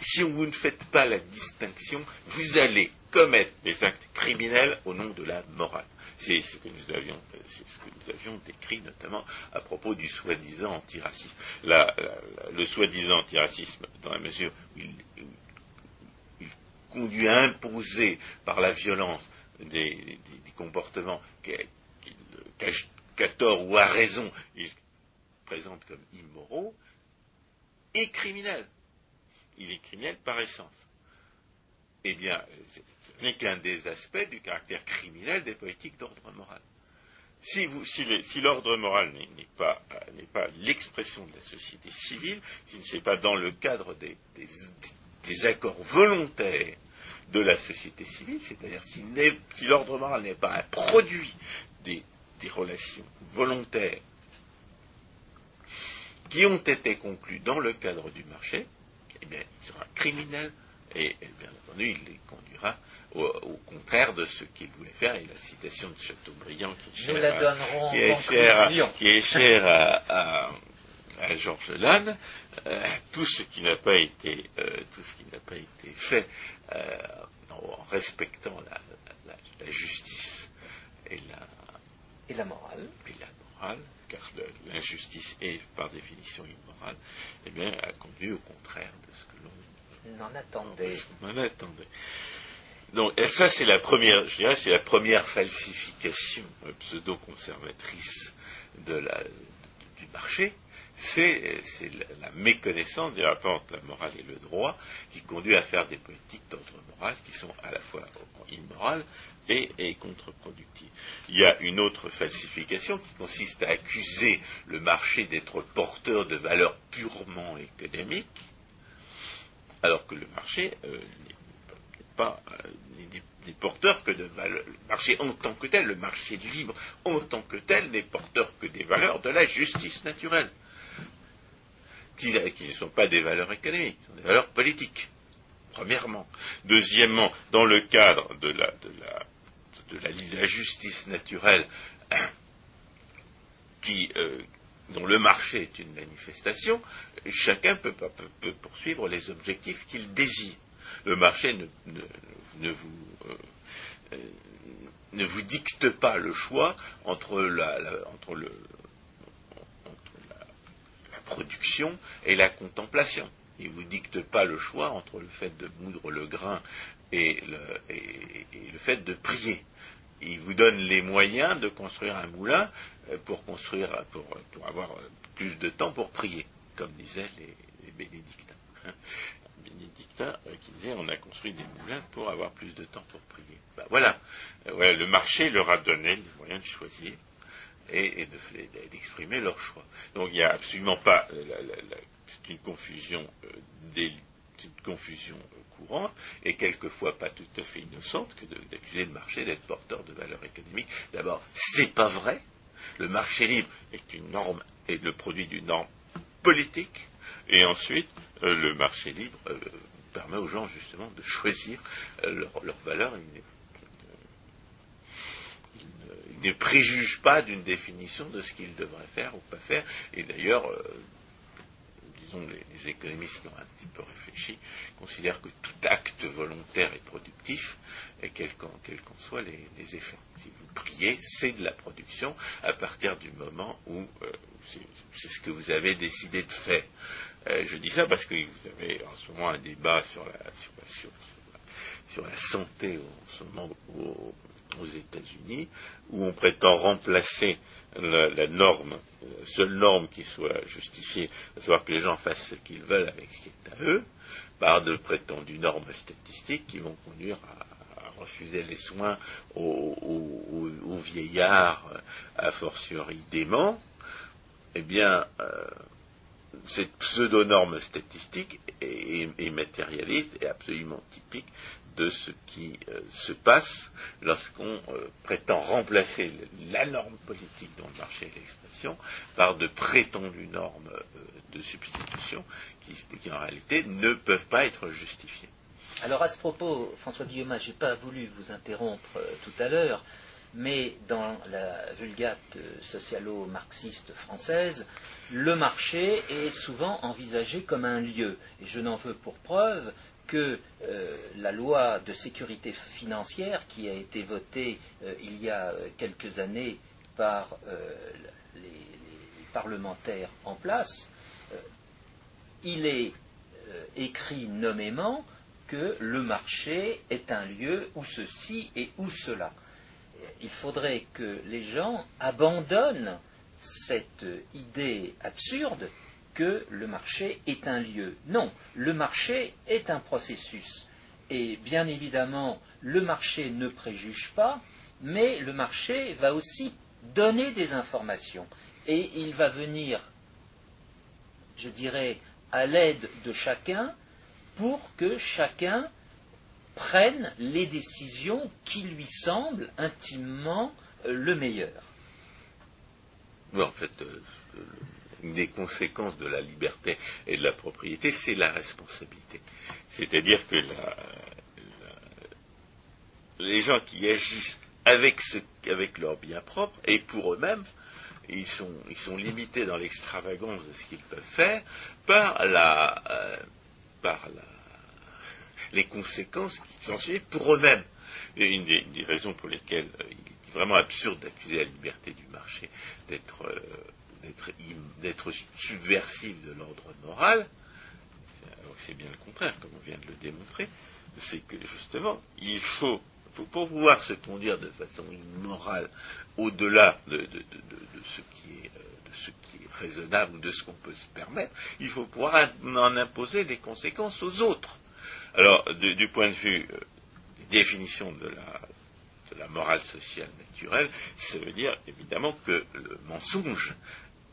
Si vous ne faites pas la distinction, vous allez commettre des actes criminels au nom de la morale. C'est ce que nous avions, c'est ce que nous avions décrit notamment à propos du soi-disant antiracisme. La, la, la, le soi-disant antiracisme, dans la mesure où il, où il conduit à imposer par la violence des, des, des comportements qu'il, qu'il, qu'à, qu'à tort ou à raison, il présente comme immoraux, est criminel. Il est criminel par essence. Eh bien, ce n'est qu'un des aspects du caractère criminel des politiques d'ordre moral. Si, vous, si, les, si l'ordre moral n'est, n'est, pas, n'est pas l'expression de la société civile, si ce n'est pas dans le cadre des, des, des accords volontaires de la société civile, c'est-à-dire si, si l'ordre moral n'est pas un produit des, des relations volontaires qui ont été conclues dans le cadre du marché, eh bien, il sera criminel. Et, et bien entendu, il les conduira au, au contraire de ce qu'il voulait faire. Et la citation de Chateaubriand, qui est chère, nous la donnerons qui est en chère, qui est chère à, à, à Georges Lane, euh, tout ce qui n'a pas été, euh, tout ce qui n'a pas été fait euh, en respectant la, la, la, la justice et la, et la morale. Et la morale, car le, l'injustice est par définition immorale, eh bien, a conduit au contraire de ce que l'on n'en attendait. Non, m'en attendait. Donc, ça, c'est la première, je dirais, c'est la première falsification pseudo-conservatrice de la, du marché. C'est, c'est la méconnaissance des rapports entre la morale et le droit qui conduit à faire des politiques d'ordre moral qui sont à la fois immorales et, et contre-productives. Il y a une autre falsification qui consiste à accuser le marché d'être porteur de valeurs purement économiques, alors que le marché euh, n'est pas euh, n'est porteur que de valeurs. Le marché en tant que tel, le marché libre en tant que tel, n'est porteur que des valeurs de la justice naturelle, qui, qui ne sont pas des valeurs économiques, qui sont des valeurs politiques, premièrement. Deuxièmement, dans le cadre de la, de la, de la, de la justice naturelle, qui... Euh, dont le marché est une manifestation, chacun peut, peut, peut poursuivre les objectifs qu'il désire. Le marché ne, ne, ne, vous, euh, ne vous dicte pas le choix entre la, la, entre le, entre la, la production et la contemplation. Il ne vous dicte pas le choix entre le fait de moudre le grain et le, et, et le fait de prier. Il vous donne les moyens de construire un moulin pour, construire, pour, pour avoir plus de temps pour prier, comme disaient les, les bénédictins. Bénédictins qui disaient on a construit des moulins pour avoir plus de temps pour prier. Ben voilà. voilà, le marché leur a donné les moyens de choisir et, et, de, et d'exprimer leur choix. Donc il n'y a absolument pas, la, la, la, c'est une confusion euh, des, c'est une confusion courante et quelquefois pas tout à fait innocente que d'accuser le marché d'être porteur de valeurs économiques. D'abord, c'est pas vrai. Le marché libre est une norme, est le produit d'une norme politique, et ensuite euh, le marché libre euh, permet aux gens justement de choisir euh, leurs leur valeurs. Ils ne préjugent pas d'une définition de ce qu'ils devraient faire ou pas faire, et d'ailleurs, euh, disons, les, les économistes qui ont un petit peu réfléchi considèrent que tout acte volontaire est productif, et quels qu'en quel qu'en soient les, les effets. Si vous priez, c'est de la production à partir du moment où euh, c'est, c'est ce que vous avez décidé de faire. Euh, je dis ça parce que vous avez en ce moment un débat sur la, sur la, sur, sur la santé en ce moment au aux États-Unis, où on prétend remplacer la, la norme, la seule norme qui soit justifiée, à savoir que les gens fassent ce qu'ils veulent avec ce qui est à eux, par de prétendues normes statistiques qui vont conduire à, à refuser les soins aux, aux, aux vieillards, a fortiori déments. Eh bien, euh, cette pseudo-norme statistique est, est, est matérialiste et absolument typique de ce qui euh, se passe lorsqu'on euh, prétend remplacer le, la norme politique dont le marché est l'expression par de prétendues normes euh, de substitution qui, qui en réalité ne peuvent pas être justifiées. Alors à ce propos, François Guillaumat, je n'ai pas voulu vous interrompre euh, tout à l'heure, mais dans la vulgate euh, socialo-marxiste française, le marché est souvent envisagé comme un lieu, et je n'en veux pour preuve que euh, la loi de sécurité financière qui a été votée euh, il y a quelques années par euh, les, les parlementaires en place, euh, il est euh, écrit nommément que le marché est un lieu où ceci et où cela. Il faudrait que les gens abandonnent cette idée absurde que le marché est un lieu. Non, le marché est un processus. Et bien évidemment, le marché ne préjuge pas, mais le marché va aussi donner des informations. Et il va venir, je dirais, à l'aide de chacun pour que chacun prenne les décisions qui lui semblent intimement le meilleur. Oui, en fait... Euh, euh, Une des conséquences de la liberté et de la propriété, c'est la responsabilité. C'est-à-dire que la, la, les gens qui agissent avec, ce, avec leurs biens propres et pour eux-mêmes, ils sont, ils sont limités dans l'extravagance de ce qu'ils peuvent faire par, la, euh, par la, les conséquences qui s'ensuivent pour eux-mêmes. Et une des, des raisons pour lesquelles euh, il est vraiment absurde d'accuser la liberté du marché d'être... Euh, D'être, d'être subversif de l'ordre moral, alors que c'est bien le contraire, comme on vient de le démontrer, c'est que justement, il faut, pour pouvoir se conduire de façon immorale au-delà de, de, de, de, de, ce qui est, de ce qui est raisonnable ou de ce qu'on peut se permettre, il faut pouvoir en imposer les conséquences aux autres. Alors, de, du point de vue euh, des définitions de la, de la morale sociale naturelle, ça veut dire évidemment que le mensonge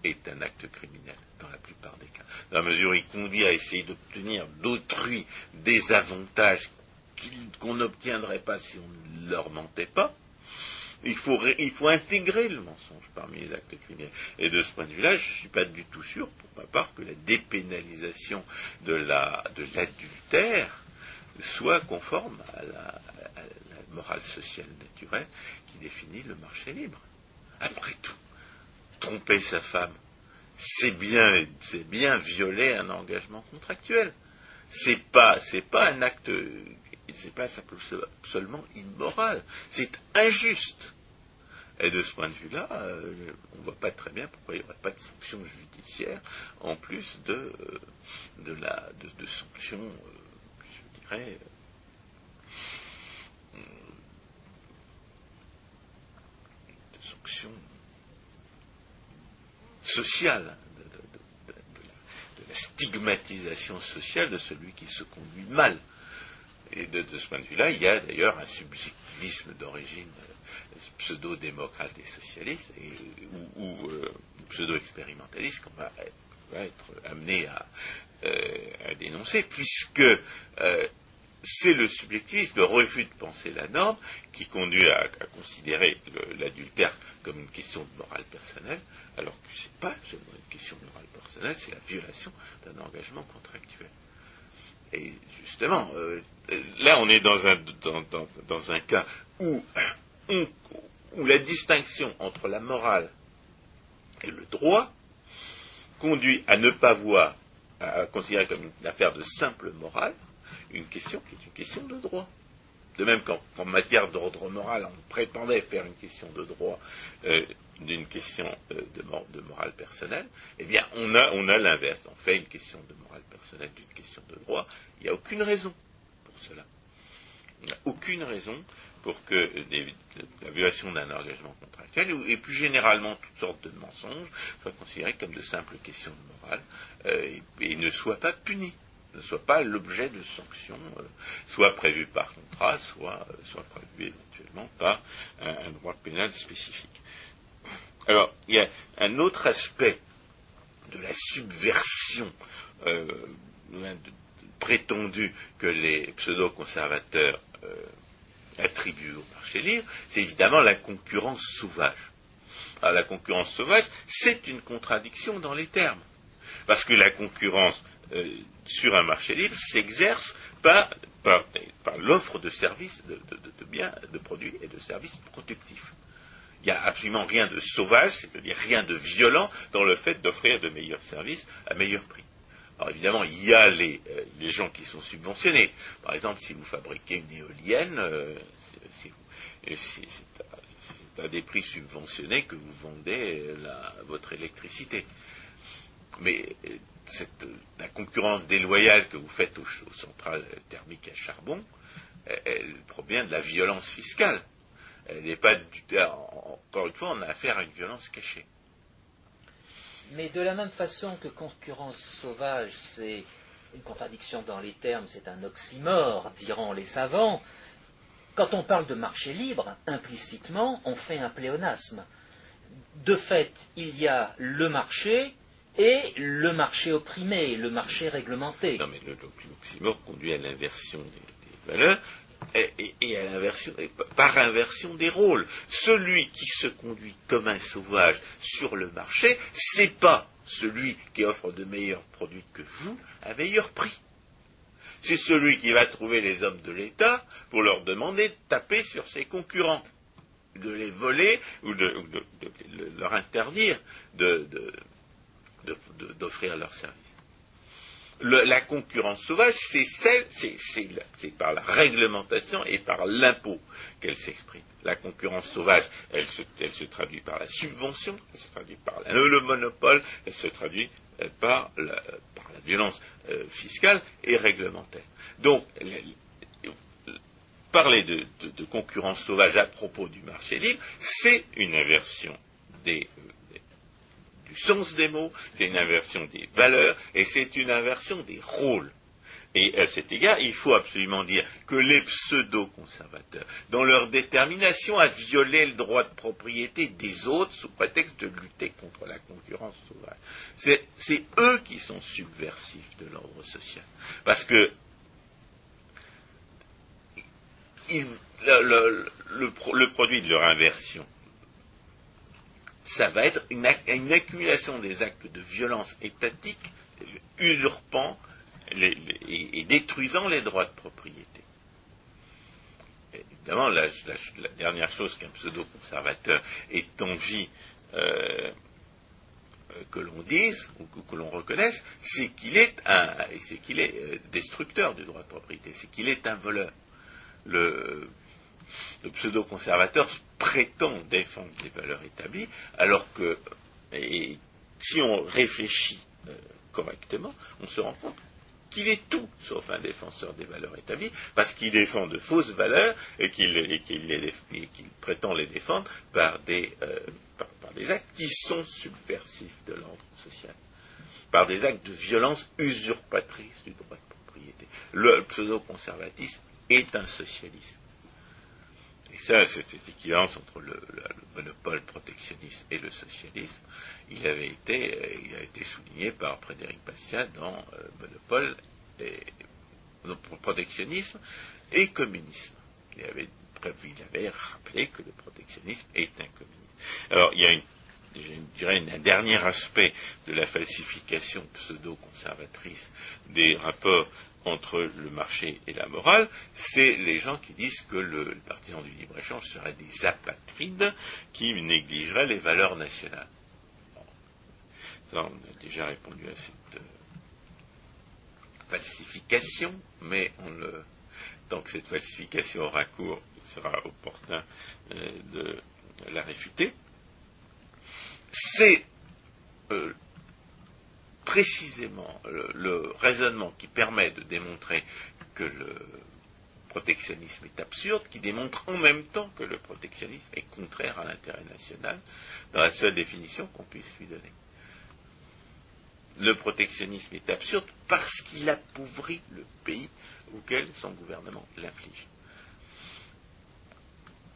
est un acte criminel, dans la plupart des cas. Dans la mesure où il conduit à essayer d'obtenir d'autrui des avantages qu'on n'obtiendrait pas si on ne leur mentait pas, il faut, ré, il faut intégrer le mensonge parmi les actes criminels. Et de ce point de vue-là, je ne suis pas du tout sûr, pour ma part, que la dépénalisation de, la, de l'adultère soit conforme à la, à la morale sociale naturelle qui définit le marché libre. Après tout, tromper sa femme, c'est bien, c'est bien violer un engagement contractuel. C'est pas, c'est pas un acte, c'est pas seulement immoral, c'est injuste. Et de ce point de vue-là, euh, on voit pas très bien pourquoi il n'y aurait pas de sanctions judiciaires en plus de, euh, de la, de, de sanctions, euh, je dirais, euh, de sanctions sociale, de, de, de, de, la, de la stigmatisation sociale de celui qui se conduit mal. Et de, de ce point de vue-là, il y a d'ailleurs un subjectivisme d'origine pseudo-démocrate et socialiste, et, ou, ou euh, pseudo-expérimentaliste qu'on va, va être amené à, euh, à dénoncer, puisque euh, c'est le subjectivisme, le refus de penser la norme, qui conduit à, à considérer le, l'adultère comme une question de morale personnelle, alors que ce n'est pas seulement une question de morale personnelle, c'est la violation d'un engagement contractuel. Et justement, euh, là on est dans un, dans, dans, dans un cas où, on, où la distinction entre la morale et le droit conduit à ne pas voir, à considérer comme une affaire de simple morale, une question qui est une question de droit. De même qu'en en matière d'ordre moral, on prétendait faire une question de droit euh, d'une question euh, de, de morale personnelle, eh bien, on a, on a l'inverse. On fait une question de morale personnelle d'une question de droit. Il n'y a aucune raison pour cela. Il n'y a aucune raison pour que euh, des, la violation d'un engagement contractuel, et plus généralement toutes sortes de mensonges, soient considérés comme de simples questions de morale euh, et, et ne soient pas punis, ne soit pas l'objet de sanctions, euh, soit prévues par contrat, soit, euh, soit prévues éventuellement par un, un droit pénal spécifique. Alors, il y a un autre aspect de la subversion euh, prétendue que les pseudo-conservateurs euh, attribuent au marché libre, c'est évidemment la concurrence sauvage. Alors, la concurrence sauvage, c'est une contradiction dans les termes, parce que la concurrence Euh, sur un marché libre s'exerce par, par, par l'offre de services, de, de, de biens, de produits et de services productifs. Il n'y a absolument rien de sauvage, c'est-à-dire rien de violent dans le fait d'offrir de meilleurs services à meilleur prix. Alors évidemment, il y a les, euh, les gens qui sont subventionnés. Par exemple, si vous fabriquez une éolienne, euh, si, si, c'est, à, c'est à des prix subventionnés que vous vendez la, votre électricité. Mais cette, la concurrence déloyale que vous faites aux, aux centrales thermiques à charbon, elle, elle provient de la violence fiscale. Elle n'est pas du, encore une fois, on a affaire à une violence cachée. Mais de la même façon que concurrence sauvage, c'est une contradiction dans les termes, c'est un oxymore, diront les savants, quand on parle de marché libre, implicitement, on fait un pléonasme. De fait, il y a le marché et le marché opprimé, le marché réglementé. Non, mais le, le, l'oxymore conduit à l'inversion des, des valeurs et, et, et à l'inversion, et par inversion des rôles. Celui qui se conduit comme un sauvage sur le marché, c'est pas celui qui offre de meilleurs produits que vous à meilleur prix. C'est celui qui va trouver les hommes de l'État pour leur demander de taper sur ses concurrents, de les voler ou de, ou de, de, de leur interdire de... de De, de, d'offrir leurs services. Le, la concurrence sauvage, c'est, celle, c'est, c'est, c'est par la réglementation et par l'impôt qu'elle s'exprime. La concurrence sauvage, elle se, elle se traduit par la subvention, elle se traduit par la, le monopole, elle se traduit par la, par la violence euh, fiscale et réglementaire. Donc, parler de, de, de concurrence sauvage à propos du marché libre, c'est une inversion des... Euh, du sens des mots, c'est une inversion des valeurs et c'est une inversion des rôles. Et à cet égard, il faut absolument dire que les pseudo-conservateurs, dans leur détermination à violer le droit de propriété des autres sous prétexte de lutter contre la concurrence sauvage, c'est, c'est eux qui sont subversifs de l'ordre social. Parce que ils, le, le, le, le produit de leur inversion, ça va être une, une accumulation des actes de violence étatique, usurpant les, les, et détruisant les droits de propriété. Et évidemment, la, la, la dernière chose qu'un pseudo-conservateur ait envie euh, que l'on dise, ou que, que l'on reconnaisse, c'est qu'il est, un, c'est qu'il est destructeur du droit de propriété, c'est qu'il est un voleur. Le... Le pseudo-conservateur prétend défendre des valeurs établies, alors que, et si on réfléchit euh, correctement, on se rend compte qu'il est tout sauf un défenseur des valeurs établies, parce qu'il défend de fausses valeurs et qu'il, et qu'il, les, et qu'il prétend les défendre par des, euh, par, par des actes qui sont subversifs de l'ordre social, par des actes de violence usurpatrice du droit de propriété. Le pseudo-conservatisme est un socialisme. Et ça, cette équivalence entre le, le, le monopole protectionniste et le socialisme, il avait été, il a été souligné par Frédéric Bastiat dans euh, Monopole et donc, protectionnisme et communisme. Il avait, il avait rappelé que le protectionnisme est un communisme. Alors, il y a une je dirais un dernier aspect de la falsification pseudo-conservatrice des rapports entre le marché et la morale, c'est les gens qui disent que le, le partisan du libre-échange serait des apatrides qui négligeraient les valeurs nationales. Ça, on a déjà répondu à cette euh, falsification, mais on le, tant que cette falsification aura cours, il sera opportun euh, de la réfuter. C'est euh, précisément le, le raisonnement qui permet de démontrer que le protectionnisme est absurde, qui démontre en même temps que le protectionnisme est contraire à l'intérêt national, dans la seule définition qu'on puisse lui donner. Le protectionnisme est absurde parce qu'il appauvrit le pays auquel son gouvernement l'inflige.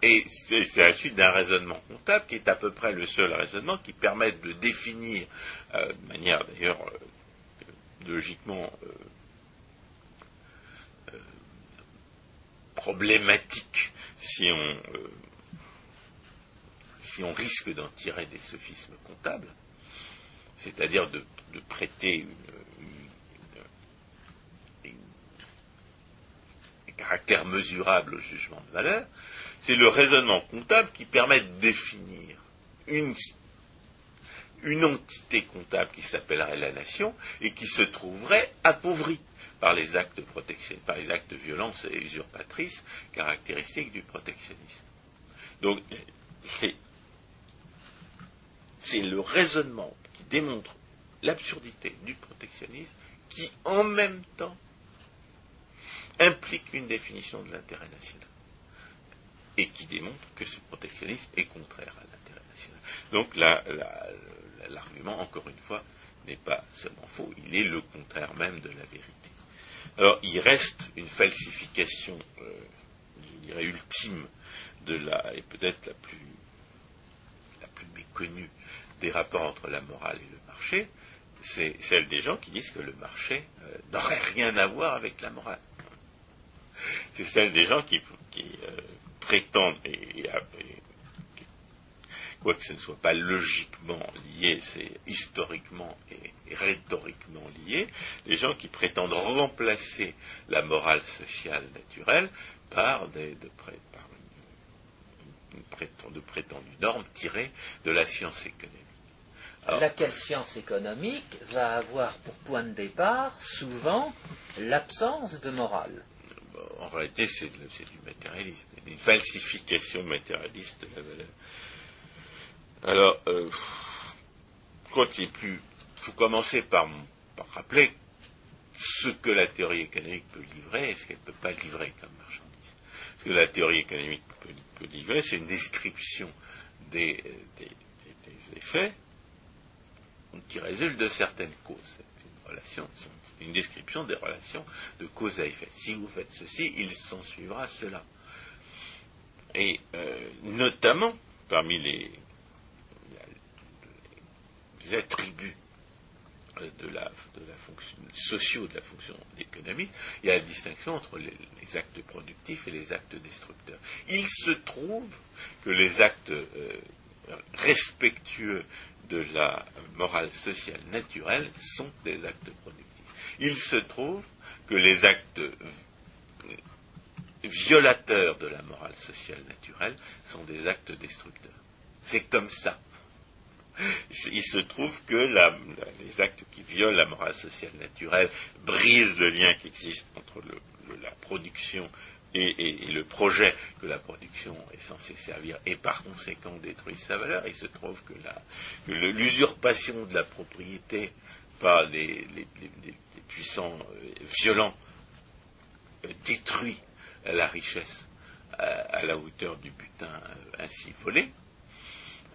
Et c'est, c'est à la suite d'un raisonnement comptable qui est à peu près le seul raisonnement qui permet de définir, euh, de manière d'ailleurs euh, logiquement euh, euh, problématique, si on, euh, si on risque d'en tirer des sophismes comptables, c'est-à-dire de, de prêter une, une caractère mesurable au jugement de valeur, c'est le raisonnement comptable qui permet de définir une, une entité comptable qui s'appellerait la nation et qui se trouverait appauvrie par les actes protectionnistes, par les actes de violence et usurpatrices caractéristiques du protectionnisme. Donc, c'est, c'est le raisonnement qui démontre l'absurdité du protectionnisme qui, en même temps, implique une définition de l'intérêt national et qui démontre que ce protectionnisme est contraire à l'intérêt national. Donc la, la, la, l'argument, encore une fois, n'est pas seulement faux, il est le contraire même de la vérité. Alors il reste une falsification, euh, je dirais, ultime, de la, et peut-être la plus, la plus méconnue des rapports entre la morale et le marché, c'est celle des gens qui disent que le marché euh, n'aurait rien à voir avec la morale. C'est celle des gens qui, qui euh, prétendent, et, et, et, quoique ce ne soit pas logiquement lié, c'est historiquement et, et rhétoriquement lié, les gens qui prétendent remplacer la morale sociale naturelle par, des, de, pré, par une, une prétend, de prétendues normes tirées de la science économique. Alors, laquelle science économique va avoir pour point de départ, souvent, l'absence de morale. En réalité, c'est, de, c'est du matérialisme, une falsification matérialiste de la valeur. Alors, euh, quand il est plus, faut commencer par, par rappeler ce que la théorie économique peut livrer et ce qu'elle ne peut pas livrer comme marchandise. Ce que la théorie économique peut, peut livrer, c'est une description des, des, des, des effets qui résultent de certaines causes. Relation, une description des relations de cause à effet. Si vous faites ceci, il s'en suivra cela. Et euh, notamment, parmi les, les attributs de la, de la fonction, sociaux de la fonction économique, il y a la distinction entre les, les actes productifs et les actes destructeurs. Il se trouve que les actes euh, respectueux de la morale sociale naturelle sont des actes productifs. Il se trouve que les actes violateurs de la morale sociale naturelle sont des actes destructeurs. C'est comme ça. Il se trouve que la, les actes qui violent la morale sociale naturelle brisent le lien qui existe entre le, le, la production Et, et, et le projet que la production est censée servir et par conséquent détruit sa valeur. Il se trouve que, la, que le, l'usurpation de la propriété par les, les, les, les puissants euh, violents euh, détruit la richesse euh, à la hauteur du butin euh, ainsi volé.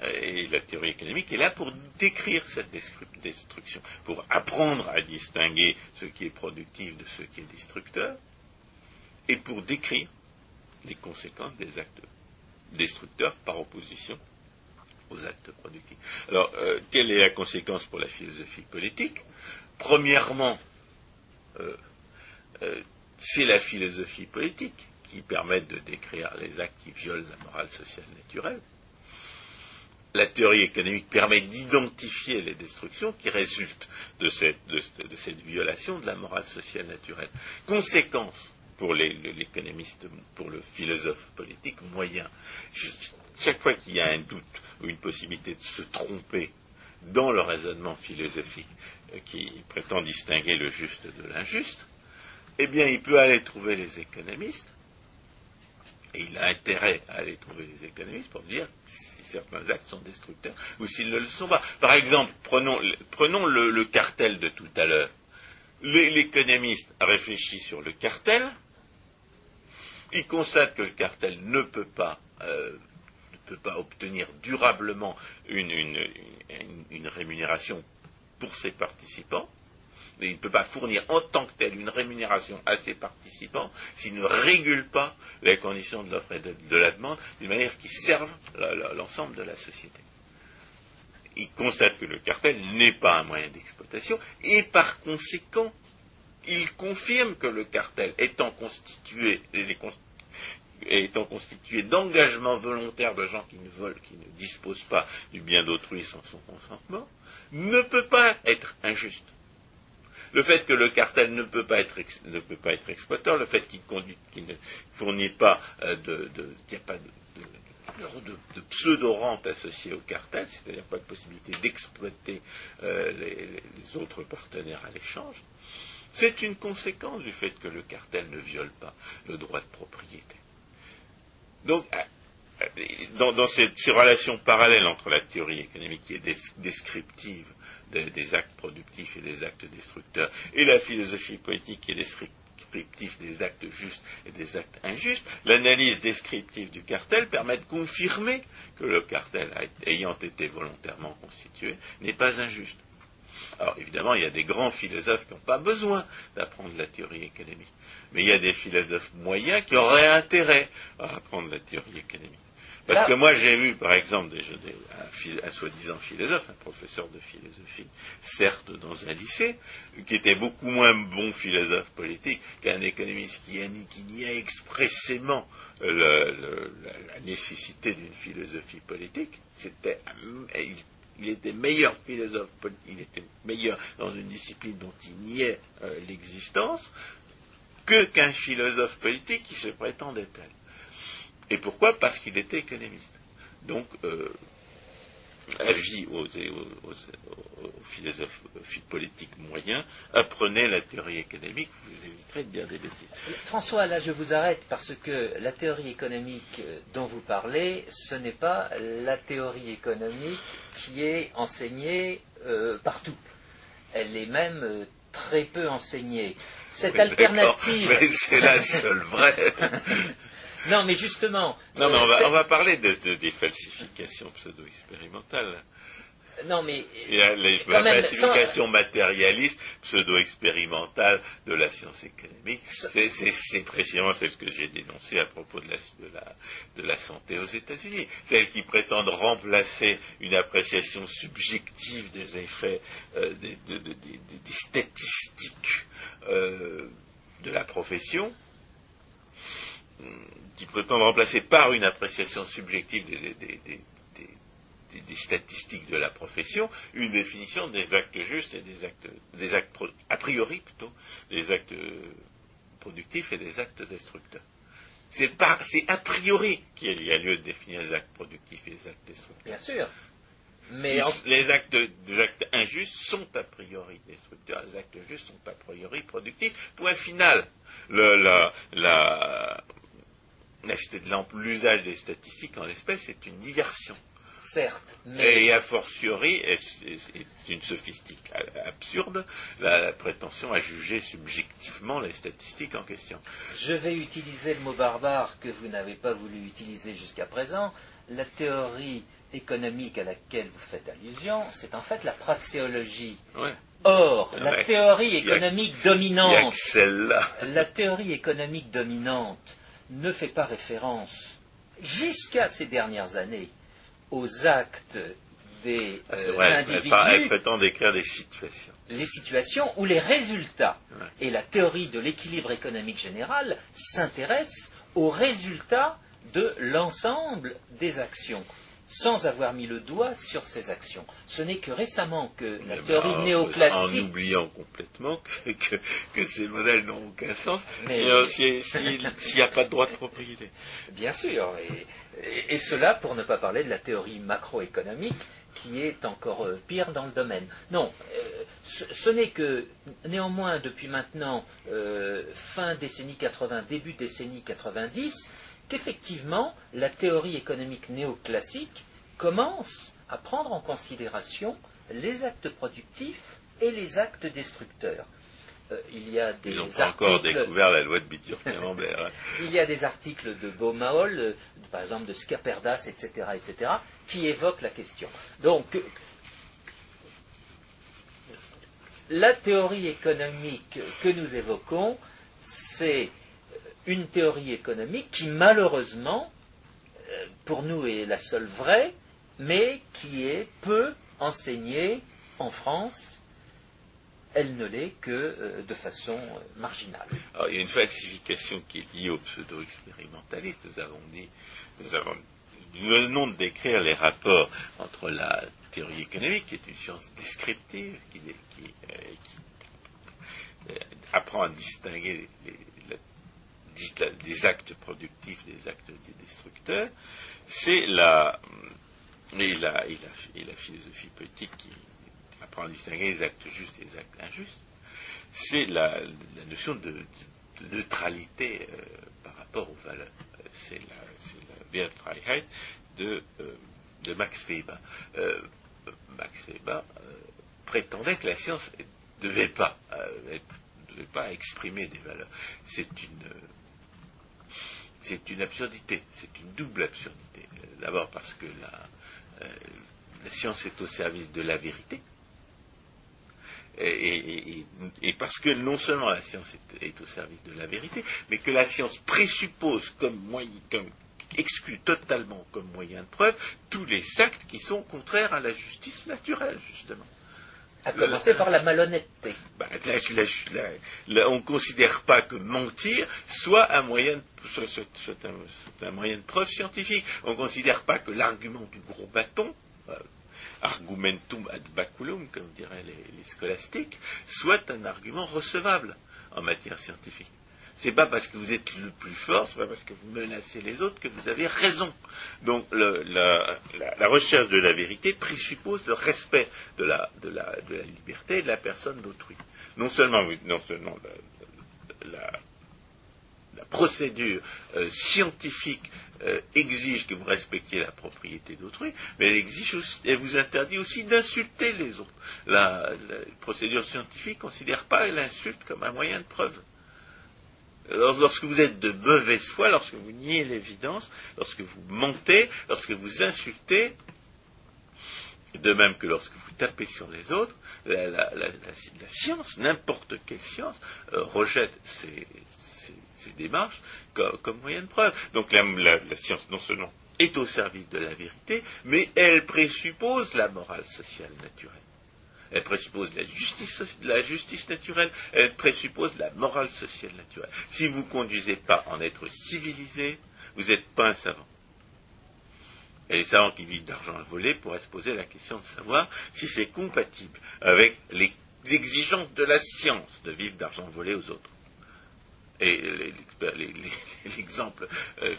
Et la théorie économique est là pour décrire cette destruction, pour apprendre à distinguer ce qui est productif de ce qui est destructeur, et pour décrire les conséquences des actes destructeur par opposition aux actes productifs. Alors, euh, quelle est la conséquence pour la philosophie politique? Premièrement, euh, euh, c'est la philosophie politique qui permet de décrire les actes qui violent la morale sociale naturelle. La théorie économique permet d'identifier les destructions qui résultent de cette, de, de cette violation de la morale sociale naturelle. Conséquence pour les, l'économiste, pour le philosophe politique moyen, je, chaque fois qu'il y a un doute ou une possibilité de se tromper dans le raisonnement philosophique qui prétend distinguer le juste de l'injuste, eh bien il peut aller trouver les économistes, et il a intérêt à aller trouver les économistes pour dire si certains actes sont destructeurs ou s'ils ne le sont pas. Par exemple, prenons, prenons le, le cartel de tout à l'heure. L'économiste réfléchit sur le cartel, il constate que le cartel ne peut pas, euh, ne peut pas obtenir durablement une, une, une, une rémunération pour ses participants, mais il ne peut pas fournir en tant que tel une rémunération à ses participants s'il ne régule pas les conditions de l'offre et de, de la demande d'une manière qui serve la, la, l'ensemble de la société. Il constate que le cartel n'est pas un moyen d'exploitation et par conséquent, il confirme que le cartel étant constitué, étant constitué d'engagements volontaires de gens qui ne veulent, qui ne disposent pas du bien d'autrui sans son consentement, ne peut pas être injuste. Le fait que le cartel ne peut pas être, ex, ne peut pas être exploiteur, le fait qu'il, conduit, qu'il ne fournit pas de, de, de, pas de, de de, de pseudo-rente associée au cartel, c'est-à-dire pas de possibilité d'exploiter euh, les, les autres partenaires à l'échange, c'est une conséquence du fait que le cartel ne viole pas le droit de propriété. Donc, dans, dans ces, ces relations parallèles entre la théorie économique qui est des, descriptive des, des actes productifs et des actes destructeurs, et la philosophie politique qui est descriptive, descriptif des actes justes et des actes injustes, l'analyse descriptive du cartel permet de confirmer que le cartel ayant été volontairement constitué n'est pas injuste. Alors évidemment, il y a des grands philosophes qui n'ont pas besoin d'apprendre la théorie économique, mais il y a des philosophes moyens qui auraient intérêt à apprendre la théorie économique. Parce Là. que moi j'ai eu par exemple des, des, un, un soi-disant philosophe, un professeur de philosophie, certes dans un lycée, qui était beaucoup moins bon philosophe politique qu'un économiste qui, qui nia expressément le, le, la, la nécessité d'une philosophie politique. C'était, il, il était meilleur philosophe, il était meilleur dans une discipline dont il niait euh, l'existence que qu'un philosophe politique qui se prétendait tel. Et pourquoi? Parce qu'il était économiste. Donc, euh, avis aux, aux, aux, aux philosophes politiques moyens, apprenez la théorie économique, vous éviterez de dire des bêtises. François, là je vous arrête parce que la théorie économique dont vous parlez, ce n'est pas la théorie économique qui est enseignée euh, partout. Elle est même euh, très peu enseignée. Cette mais alternative... Mais c'est la seule vraie... Non, mais justement... Non, mais on va, on va parler de, de, des falsifications pseudo-expérimentales. Non, mais... Il y a les, la même, falsification sans... matérialiste, pseudo-expérimentale de la science économique, sans... c'est, c'est, c'est précisément celle que j'ai dénoncée à propos de la, de, la, de la santé aux États-Unis. Celle qui prétend remplacer une appréciation subjective des effets, euh, des, de, de, de, des, des statistiques euh, de la profession, qui prétendent remplacer par une appréciation subjective des, des, des, des, des, des statistiques de la profession une définition des actes justes et des actes, des actes pro, a priori plutôt, des actes productifs et des actes destructeurs. C'est, par, c'est a priori qu'il y a lieu de définir les actes productifs et les actes destructeurs. Bien sûr. Mais en... les, actes, les actes injustes sont a priori destructeurs, les actes justes sont a priori productifs. Point final. Le, la, la, l'usage des statistiques en l'espèce est une diversion. Certes. Mais... Et a fortiori, c'est une sophistique absurde, la, la prétention à juger subjectivement les statistiques en question. Je vais utiliser le mot barbare que vous n'avez pas voulu utiliser jusqu'à présent. La théorie économique à laquelle vous faites allusion, c'est en fait la praxéologie. Ouais. Or, non, la théorie économique y a, dominante, y a que celle-là. La théorie économique dominante ne fait pas référence jusqu'à ces dernières années, aux actes des euh, ah, vrai, individus, elle prétend décrire des situations. Les situations ou les résultats. Ouais. Et la théorie de l'équilibre économique général s'intéresse aux résultats de l'ensemble des actions, sans avoir mis le doigt sur ces actions. Ce n'est que récemment que la mais théorie ben, néoclassique... En oubliant complètement que, que, que ces modèles n'ont aucun sens s'il n'y a pas de droit de propriété. Bien sûr, et, et, et cela pour ne pas parler de la théorie macroéconomique qui est encore pire dans le domaine. Non, euh, ce, ce n'est que, néanmoins, depuis maintenant, euh, fin décennie quatre-vingts, début décennie quatre-vingt-dix, qu'effectivement, la théorie économique néoclassique commence à prendre en considération les actes productifs et les actes destructeurs. Euh, il y a des Ils n'ont pas articles... encore découvert la loi de Bitur-Camembert. Hein. Il y a des articles de Baumol, euh, par exemple de Scaperdas, et cetera, et cetera, qui évoquent la question. Donc, euh, la théorie économique que nous évoquons, c'est une théorie économique qui, malheureusement, pour nous est la seule vraie, mais qui est peu enseignée en France. Elle ne l'est que de façon marginale. Alors, il y a une falsification qui est liée au pseudo-expérimentaliste. Nous avons dit, nous avons, nous venons de décrire les rapports entre la théorie économique, qui est une science descriptive, qui, qui, euh, qui euh, apprend à distinguer les, les des actes productifs, des actes destructeurs, c'est la, et la, et la, et la philosophie politique qui apprend à distinguer les actes justes et les actes injustes, c'est la, la notion de, de, de neutralité euh, par rapport aux valeurs. C'est la, c'est la Wertfreiheit de, euh, de Max Weber. Euh, Max Weber euh, prétendait que la science ne devait pas euh, être, ne devait pas exprimer des valeurs. C'est une euh, C'est une absurdité, c'est une double absurdité. D'abord parce que la, euh, la science est au service de la vérité, et, et, et parce que non seulement la science est, est au service de la vérité, mais que la science présuppose comme moyen, comme, exclut totalement comme moyen de preuve tous les actes qui sont contraires à la justice naturelle, justement. À commencer par la malhonnêteté. Ben, là, là, là, là, on ne considère pas que mentir soit un moyen de, soit, soit, soit un, soit un moyen de preuve scientifique. On ne considère pas que l'argument du gros bâton, euh, argumentum ad baculum, comme diraient les, les scolastiques, soit un argument recevable en matière scientifique. C'est pas parce que vous êtes le plus fort, c'est pas parce que vous menacez les autres que vous avez raison. Donc le, la, la, la recherche de la vérité présuppose le respect de la, de la, de la liberté et de la personne d'autrui. Non seulement, non seulement la, la, la procédure euh, scientifique euh, exige que vous respectiez la propriété d'autrui, mais elle exige aussi, elle vous interdit aussi d'insulter les autres. La, la procédure scientifique ne considère pas l'insulte comme un moyen de preuve. Lorsque vous êtes de mauvaise foi, lorsque vous niez l'évidence, lorsque vous mentez, lorsque vous insultez, de même que lorsque vous tapez sur les autres, la, la, la, la, la science, n'importe quelle science, euh, rejette ces, ces, ces démarches comme, comme moyen de preuve. Donc la, la, la science, non seulement est au service de la vérité, mais elle présuppose la morale sociale naturelle. Elle présuppose la justice, la justice naturelle, elle présuppose la morale sociale naturelle. Si vous ne conduisez pas en être civilisé, vous n'êtes pas un savant. Et les savants qui vivent d'argent à voler pourraient se poser la question de savoir si c'est compatible avec les exigences de la science de vivre d'argent volé aux autres. Et les, les, les, les, l'exemple euh,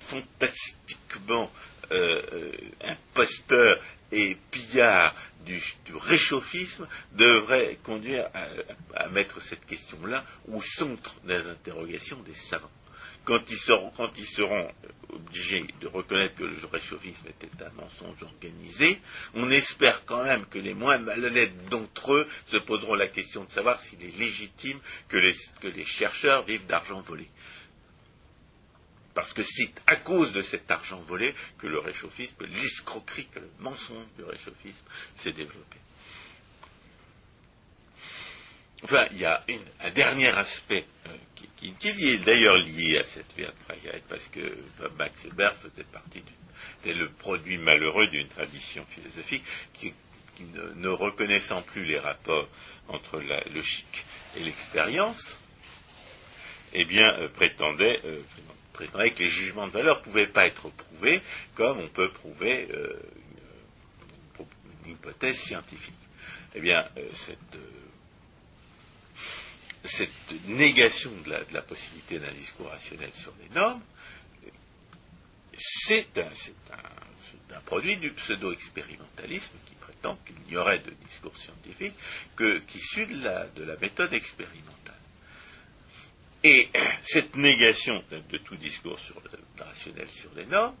fantastiquement euh, euh, imposteur et pillard du, du réchauffisme devrait conduire à, à, à mettre cette question-là au centre des interrogations des savants. Quand ils seront, quand ils seront obligés de reconnaître que le réchauffisme était un mensonge organisé, on espère quand même que les moins malhonnêtes d'entre eux se poseront la question de savoir s'il est légitime que les, que les chercheurs vivent d'argent volé. Parce que c'est à cause de cet argent volé que le réchauffisme, l'escroquerie, que le mensonge du réchauffisme s'est développé. Enfin, il y a une, un dernier aspect euh, qui, qui, qui est d'ailleurs lié à cette Wert Freiheit, parce que enfin, Max Weber faisait partie d'une, était le produit malheureux d'une tradition philosophique qui, qui ne, ne reconnaissant plus les rapports entre la logique et l'expérience, eh bien, euh, prétendait, euh, prétendait que les jugements de valeur ne pouvaient pas être prouvés comme on peut prouver euh, une, une hypothèse scientifique. Eh bien, euh, cette... Euh, cette négation de la, de la possibilité d'un discours rationnel sur les normes, c'est un, c'est un, c'est un produit du pseudo-expérimentalisme qui prétend qu'il n'y aurait de discours scientifique que, qu'issu de la, de la méthode expérimentale. Et cette négation de, de tout discours sur le, rationnel sur les normes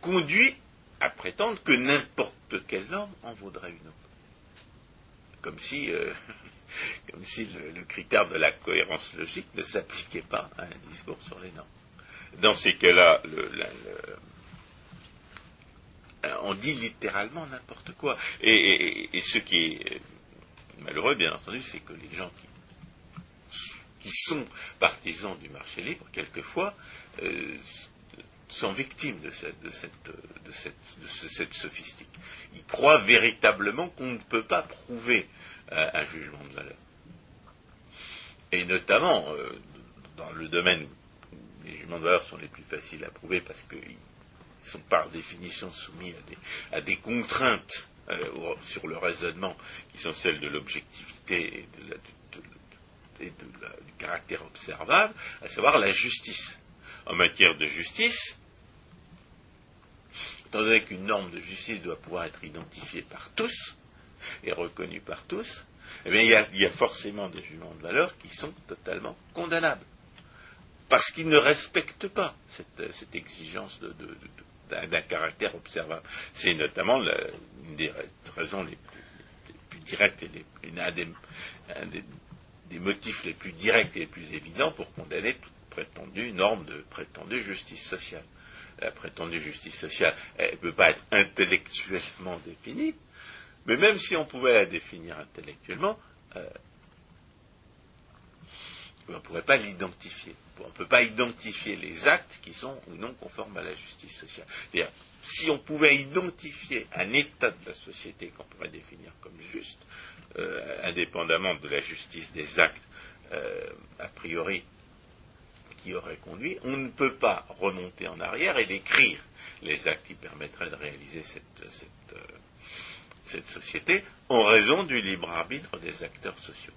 conduit à prétendre que n'importe quelle norme en vaudrait une autre. Comme si... Euh, Comme si le, le critère de la cohérence logique ne s'appliquait pas à un discours sur les normes. Dans ces cas-là, le, la, le, on dit littéralement n'importe quoi. Et, et, et ce qui est malheureux, bien entendu, c'est que les gens qui, qui sont partisans du marché libre, quelquefois, euh, sont victimes de cette, de cette, de cette, de ce, cette sophistique. Ils croient véritablement qu'on ne peut pas prouver un jugement de valeur. Et notamment, euh, dans le domaine où les jugements de valeur sont les plus faciles à prouver parce qu'ils sont par définition soumis à des, à des contraintes euh, sur le raisonnement qui sont celles de l'objectivité et, de la, de, de, et de la, du caractère observable, à savoir la justice. En matière de justice, étant donné qu'une norme de justice doit pouvoir être identifiée par tous, est reconnu par tous, eh bien, il y a, il y a forcément des jugements de valeur qui sont totalement condamnables, parce qu'ils ne respectent pas cette, cette exigence de, de, de, d'un caractère observable. C'est notamment la, une des raisons les plus, les plus directes, et les, un, des, un des, des motifs les plus directs et les plus évidents pour condamner toute prétendue norme de prétendue justice sociale. La prétendue justice sociale, elle ne peut pas être intellectuellement définie, mais même si on pouvait la définir intellectuellement, euh, on ne pourrait pas l'identifier. On ne peut pas identifier les actes qui sont ou non conformes à la justice sociale. C'est-à-dire, si on pouvait identifier un état de la société qu'on pourrait définir comme juste, euh, indépendamment de la justice des actes euh, a priori qui auraient conduit, on ne peut pas remonter en arrière et décrire les actes qui permettraient de réaliser cette... cette euh, cette société, en raison du libre arbitre des acteurs sociaux.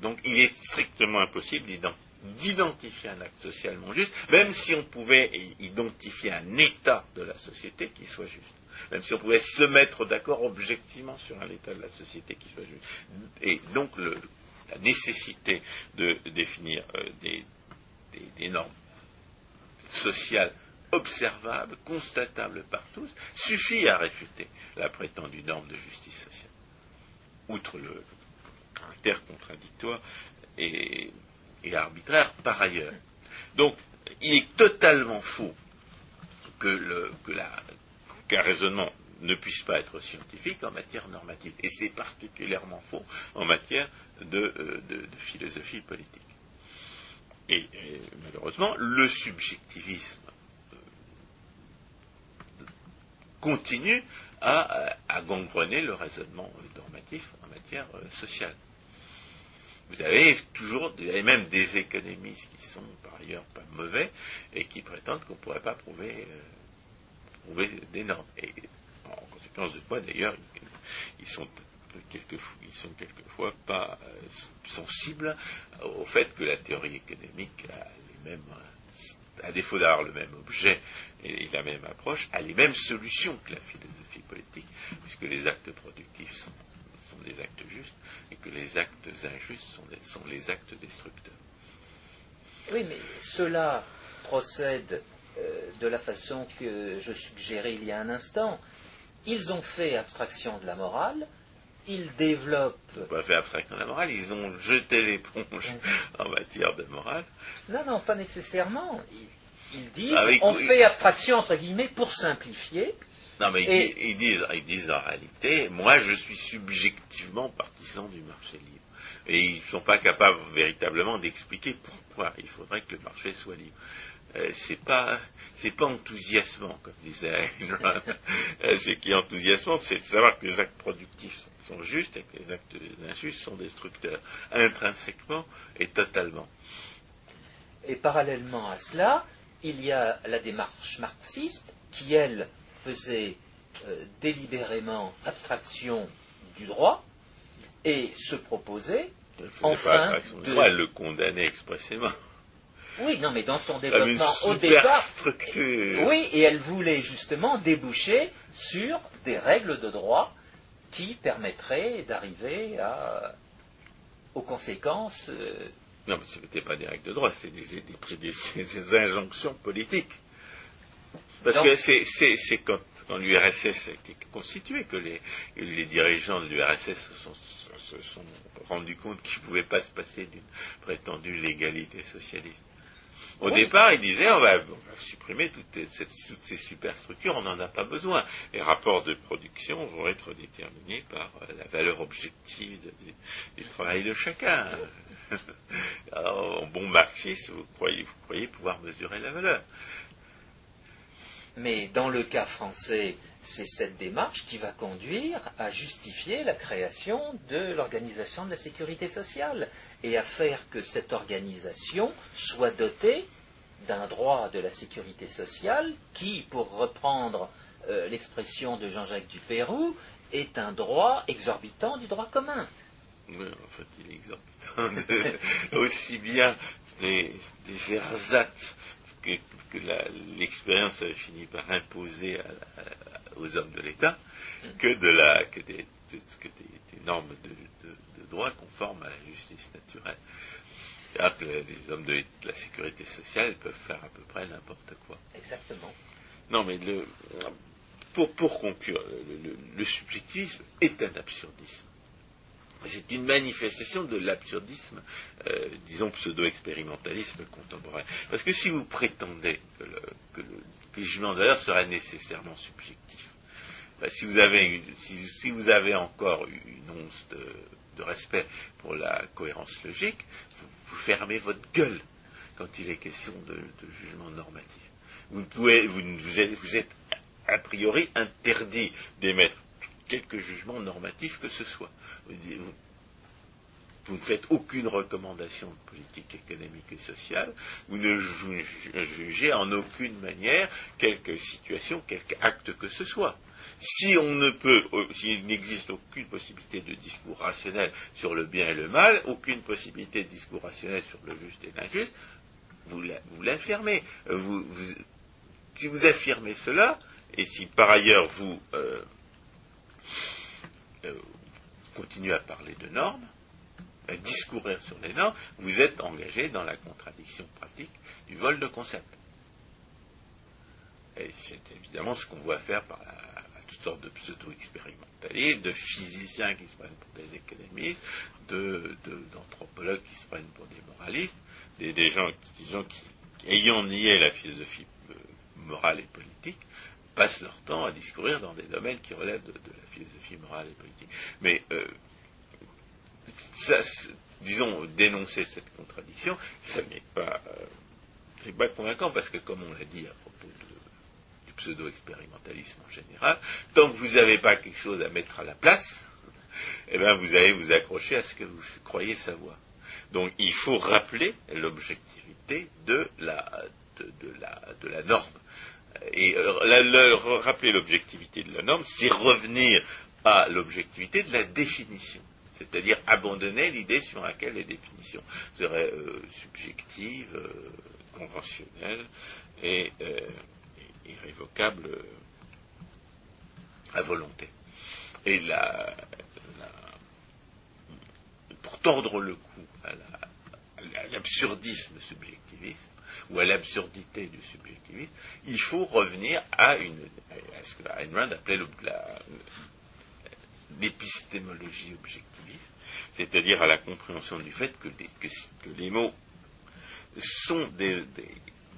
Donc il est strictement impossible d'identifier un acte socialement juste, même si on pouvait identifier un état de la société qui soit juste. Même si on pouvait se mettre d'accord objectivement sur un état de la société qui soit juste. Et donc le, la nécessité de définir euh, des, des, des normes sociales observable, constatable par tous, suffit à réfuter la prétendue norme de justice sociale. Outre le caractère contradictoire et, et arbitraire par ailleurs. Donc, il est totalement faux que, le, que la, qu'un raisonnement ne puisse pas être scientifique en matière normative. Et c'est particulièrement faux en matière de, de, de philosophie politique. Et, et malheureusement, le subjectivisme continue à, à, à gangrener le raisonnement normatif en matière euh, sociale. Vous avez toujours, vous avez même des économistes qui sont par ailleurs pas mauvais et qui prétendent qu'on ne pourrait pas prouver, euh, prouver des normes. Et en conséquence de quoi, d'ailleurs, ils sont quelquefois, ils sont quelquefois pas euh, sensibles au fait que la théorie économique a les mêmes... à défaut d'avoir le même objet et la même approche, à les mêmes solutions que la philosophie politique, puisque les actes productifs sont, sont des actes justes et que les actes injustes sont, des, sont les actes destructeurs. Oui, mais cela procède euh, de la façon que je suggérais il y a un instant. Ils ont fait abstraction de la morale, ils développent... Ils n'ont pas fait abstraction de la morale, ils ont jeté l'éponge en matière de morale. Non, non, pas nécessairement. Ils, ils disent, ah, oui, on oui. fait abstraction, entre guillemets, pour simplifier, Non, mais et... ils, ils, disent, ils disent en réalité, moi je suis subjectivement partisan du marché libre. Et ils ne sont pas capables véritablement d'expliquer pourquoi il faudrait que le marché soit libre. Euh, c'est pas, c'est pas enthousiasmant, comme disait Ayn Rand. euh, ce qui est enthousiasmant, c'est de savoir que les actes productifs sont, sont justes et que les actes injustes sont destructeurs, intrinsèquement et totalement. Et parallèlement à cela, il y a la démarche marxiste qui, elle, faisait euh, délibérément abstraction du droit et se proposait, enfin, de... droit, elle le condamnait expressément. Oui, non, mais dans son développement au départ, structure. Oui, et elle voulait justement déboucher sur des règles de droit qui permettraient d'arriver à, aux conséquences. Euh... Non, mais ce n'était pas des règles de droit, c'était des, des, des, des injonctions politiques. Parce Donc, que c'est, c'est, c'est quand, quand l'U R S S a été constituée que les, les dirigeants de l'U R S S se sont, se sont rendus compte qu'ils ne pouvaient pas se passer d'une prétendue légalité socialiste. Au oui. départ, ils disaient, on va, on va supprimer toutes, cette, toutes ces superstructures, on n'en a pas besoin. Les rapports de production vont être déterminés par la valeur objective de, du, du travail de chacun. Alors, en bon marxiste, vous croyez, vous croyez pouvoir mesurer la valeur. Mais dans le cas français, c'est cette démarche qui va conduire à justifier la création de l'organisation de la sécurité sociale et à faire que cette organisation soit dotée d'un droit de la sécurité sociale qui, pour reprendre euh, l'expression de Jean-Jacques Dupérou, est un droit exorbitant du droit commun. Oui, en fait, il est exorbitant de, aussi bien des, des ersatz que, que la, l'expérience a fini par imposer à la, aux hommes de l'État que, de la, que, des, que des, des normes de, de, de droit conformes à la justice naturelle. Alors que les hommes de, de la sécurité sociale peuvent faire à peu près n'importe quoi. Exactement. Non, mais le, pour, pour conclure, le, le, le subjectivisme est un absurdisme. C'est une manifestation de l'absurdisme, euh, disons pseudo-expérimentalisme contemporain. Parce que si vous prétendez que le, que le, que le jugement de valeur sera nécessairement subjectif, ben si, vous avez une, si, si vous avez encore une once de, de respect pour la cohérence logique, vous, vous fermez votre gueule quand il est question de, de jugement normatif. Vous, pouvez, vous, vous, êtes, vous êtes a priori interdit d'émettre quelque jugement normatif que ce soit. Vous ne faites aucune recommandation de politique économique et sociale, vous ne jugez en aucune manière quelque situation, quelque acte que ce soit. Si on ne peut, s'il n'existe aucune possibilité de discours rationnel sur le bien et le mal, aucune possibilité de discours rationnel sur le juste et l'injuste, vous, la, vous l'affirmez. Vous, vous, si vous affirmez cela, et si par ailleurs vous... Euh, euh, continue à parler de normes, à discourir sur les normes, vous êtes engagé dans la contradiction pratique du vol de concept. Et c'est évidemment ce qu'on voit faire par la, à toutes sortes de pseudo-expérimentalistes, de physiciens qui se prennent pour des économistes, de, de, d'anthropologues qui se prennent pour des moralistes, des, des gens, des gens qui, ayant nié la philosophie morale et politique, passent leur temps à discourir dans des domaines qui relèvent de, de la philosophie morale et politique. Mais, euh, ça, disons, dénoncer cette contradiction, ça n'est pas, euh, c'est pas convaincant, parce que, comme on l'a dit à propos de, du pseudo-expérimentalisme en général, tant que vous n'avez pas quelque chose à mettre à la place, eh bien, vous allez vous accrocher à ce que vous croyez savoir. Donc, il faut rappeler l'objectivité de la, de, de la, de la norme. Et la, la, rappeler l'objectivité de la norme, c'est revenir à l'objectivité de la définition, c'est-à-dire abandonner l'idée sur laquelle les définitions seraient euh, subjectives, euh, conventionnelles et euh, irrévocables euh, à volonté. Et la, la, pour tordre le cou à, la, à l'absurdisme subjectiviste, ou à l'absurdité du subjectivisme, il faut revenir à, une, à ce que Ayn Rand appelait le, la, l'épistémologie objectiviste, c'est-à-dire à la compréhension du fait que, des, que, que les mots sont des, des,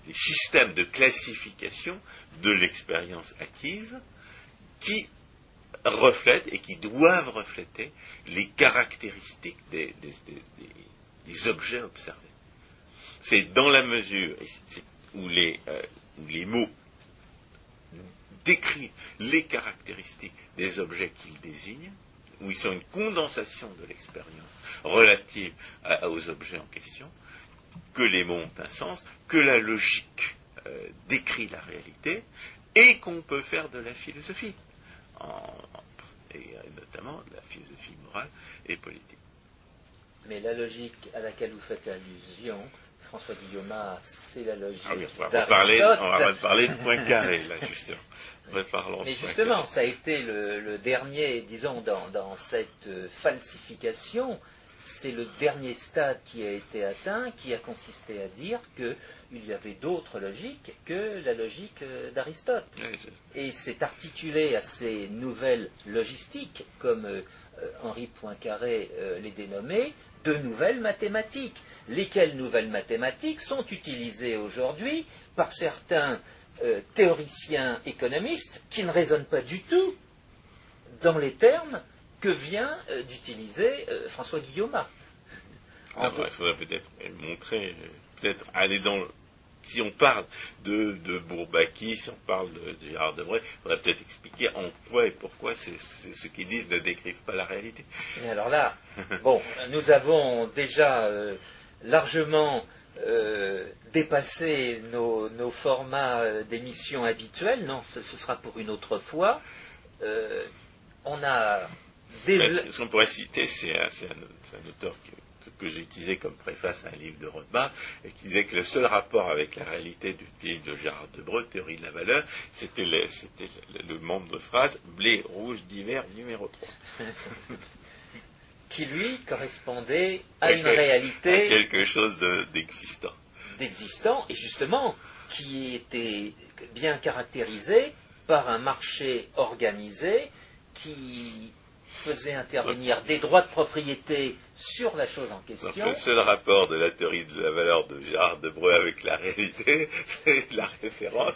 des systèmes de classification de l'expérience acquise qui reflètent et qui doivent refléter les caractéristiques des, des, des, des objets observés. C'est dans la mesure où les, euh, où les mots décrivent les caractéristiques des objets qu'ils désignent, où ils sont une condensation de l'expérience relative à, aux objets en question, que les mots ont un sens, que la logique euh, décrit la réalité, et qu'on peut faire de la philosophie, en, en, et notamment de la philosophie morale et politique. Mais la logique à laquelle vous faites allusion, François Guillaumat, c'est la logique ah oui, on va parler, on va parler de Poincaré, là, justement. Mais justement, ça a été le, le dernier, disons, dans, dans cette falsification, c'est le dernier stade qui a été atteint, qui a consisté à dire qu'il y avait d'autres logiques que la logique d'Aristote. Oui, et c'est articulé à ces nouvelles logistiques, comme euh, Henri Poincaré euh, les dénommait, de nouvelles mathématiques. Lesquelles nouvelles mathématiques sont utilisées aujourd'hui par certains euh, théoriciens économistes qui ne raisonnent pas du tout dans les termes que vient euh, d'utiliser euh, François Guillaumat. Ah, bah, il faudrait peut-être montrer, peut-être aller dans le... Si on parle de, de Bourbaki, si on parle de, de Gérard Debreu, il faudrait peut-être expliquer en quoi et pourquoi c'est, c'est, ceux qui disent ne décrivent pas la réalité. Mais alors là, bon, nous avons déjà euh, largement euh, dépassé nos, nos formats d'émissions habituels. Non, ce, ce sera pour une autre fois. Euh, on a... Dév... Ce qu'on pourrait citer, c'est un, c'est un, c'est un auteur qui... que j'ai utilisé comme préface à un livre de Rothbard, et qui disait que le seul rapport avec la réalité du livre de Gérard Debreu, Théorie de la valeur, c'était le, c'était le, le membre de phrase blé rouge d'hiver numéro trois. Qui lui correspondait à et une quel, réalité. À quelque chose de, d'existant. D'existant, et justement, qui était bien caractérisé par un marché organisé qui faisait intervenir des droits de propriété sur la chose en question. Donc le seul rapport de la théorie de la valeur de Gérard Debreu avec la réalité, c'est la référence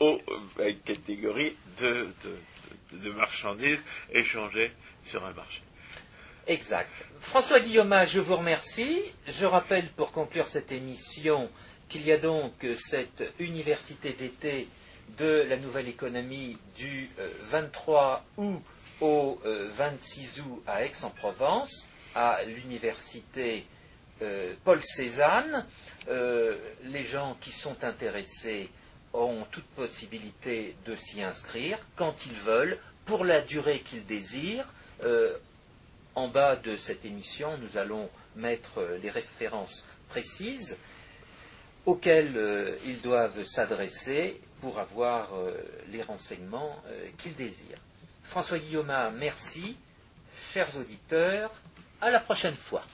aux euh, catégories de, de, de, de marchandises échangées sur un marché. Exact. François Guillaumat, je vous remercie. Je rappelle pour conclure cette émission qu'il y a donc cette université d'été de la Nouvelle Économie du euh, vingt-trois août au euh, vingt-six août à Aix-en-Provence, à l'université euh, Paul Cézanne. Euh, les gens qui sont intéressés ont toute possibilité de s'y inscrire quand ils veulent, pour la durée qu'ils désirent. Euh, en bas de cette émission, nous allons mettre les références précises auxquelles euh, ils doivent s'adresser pour avoir euh, les renseignements euh, qu'ils désirent. François Guillaumat, merci. Chers auditeurs, à la prochaine fois.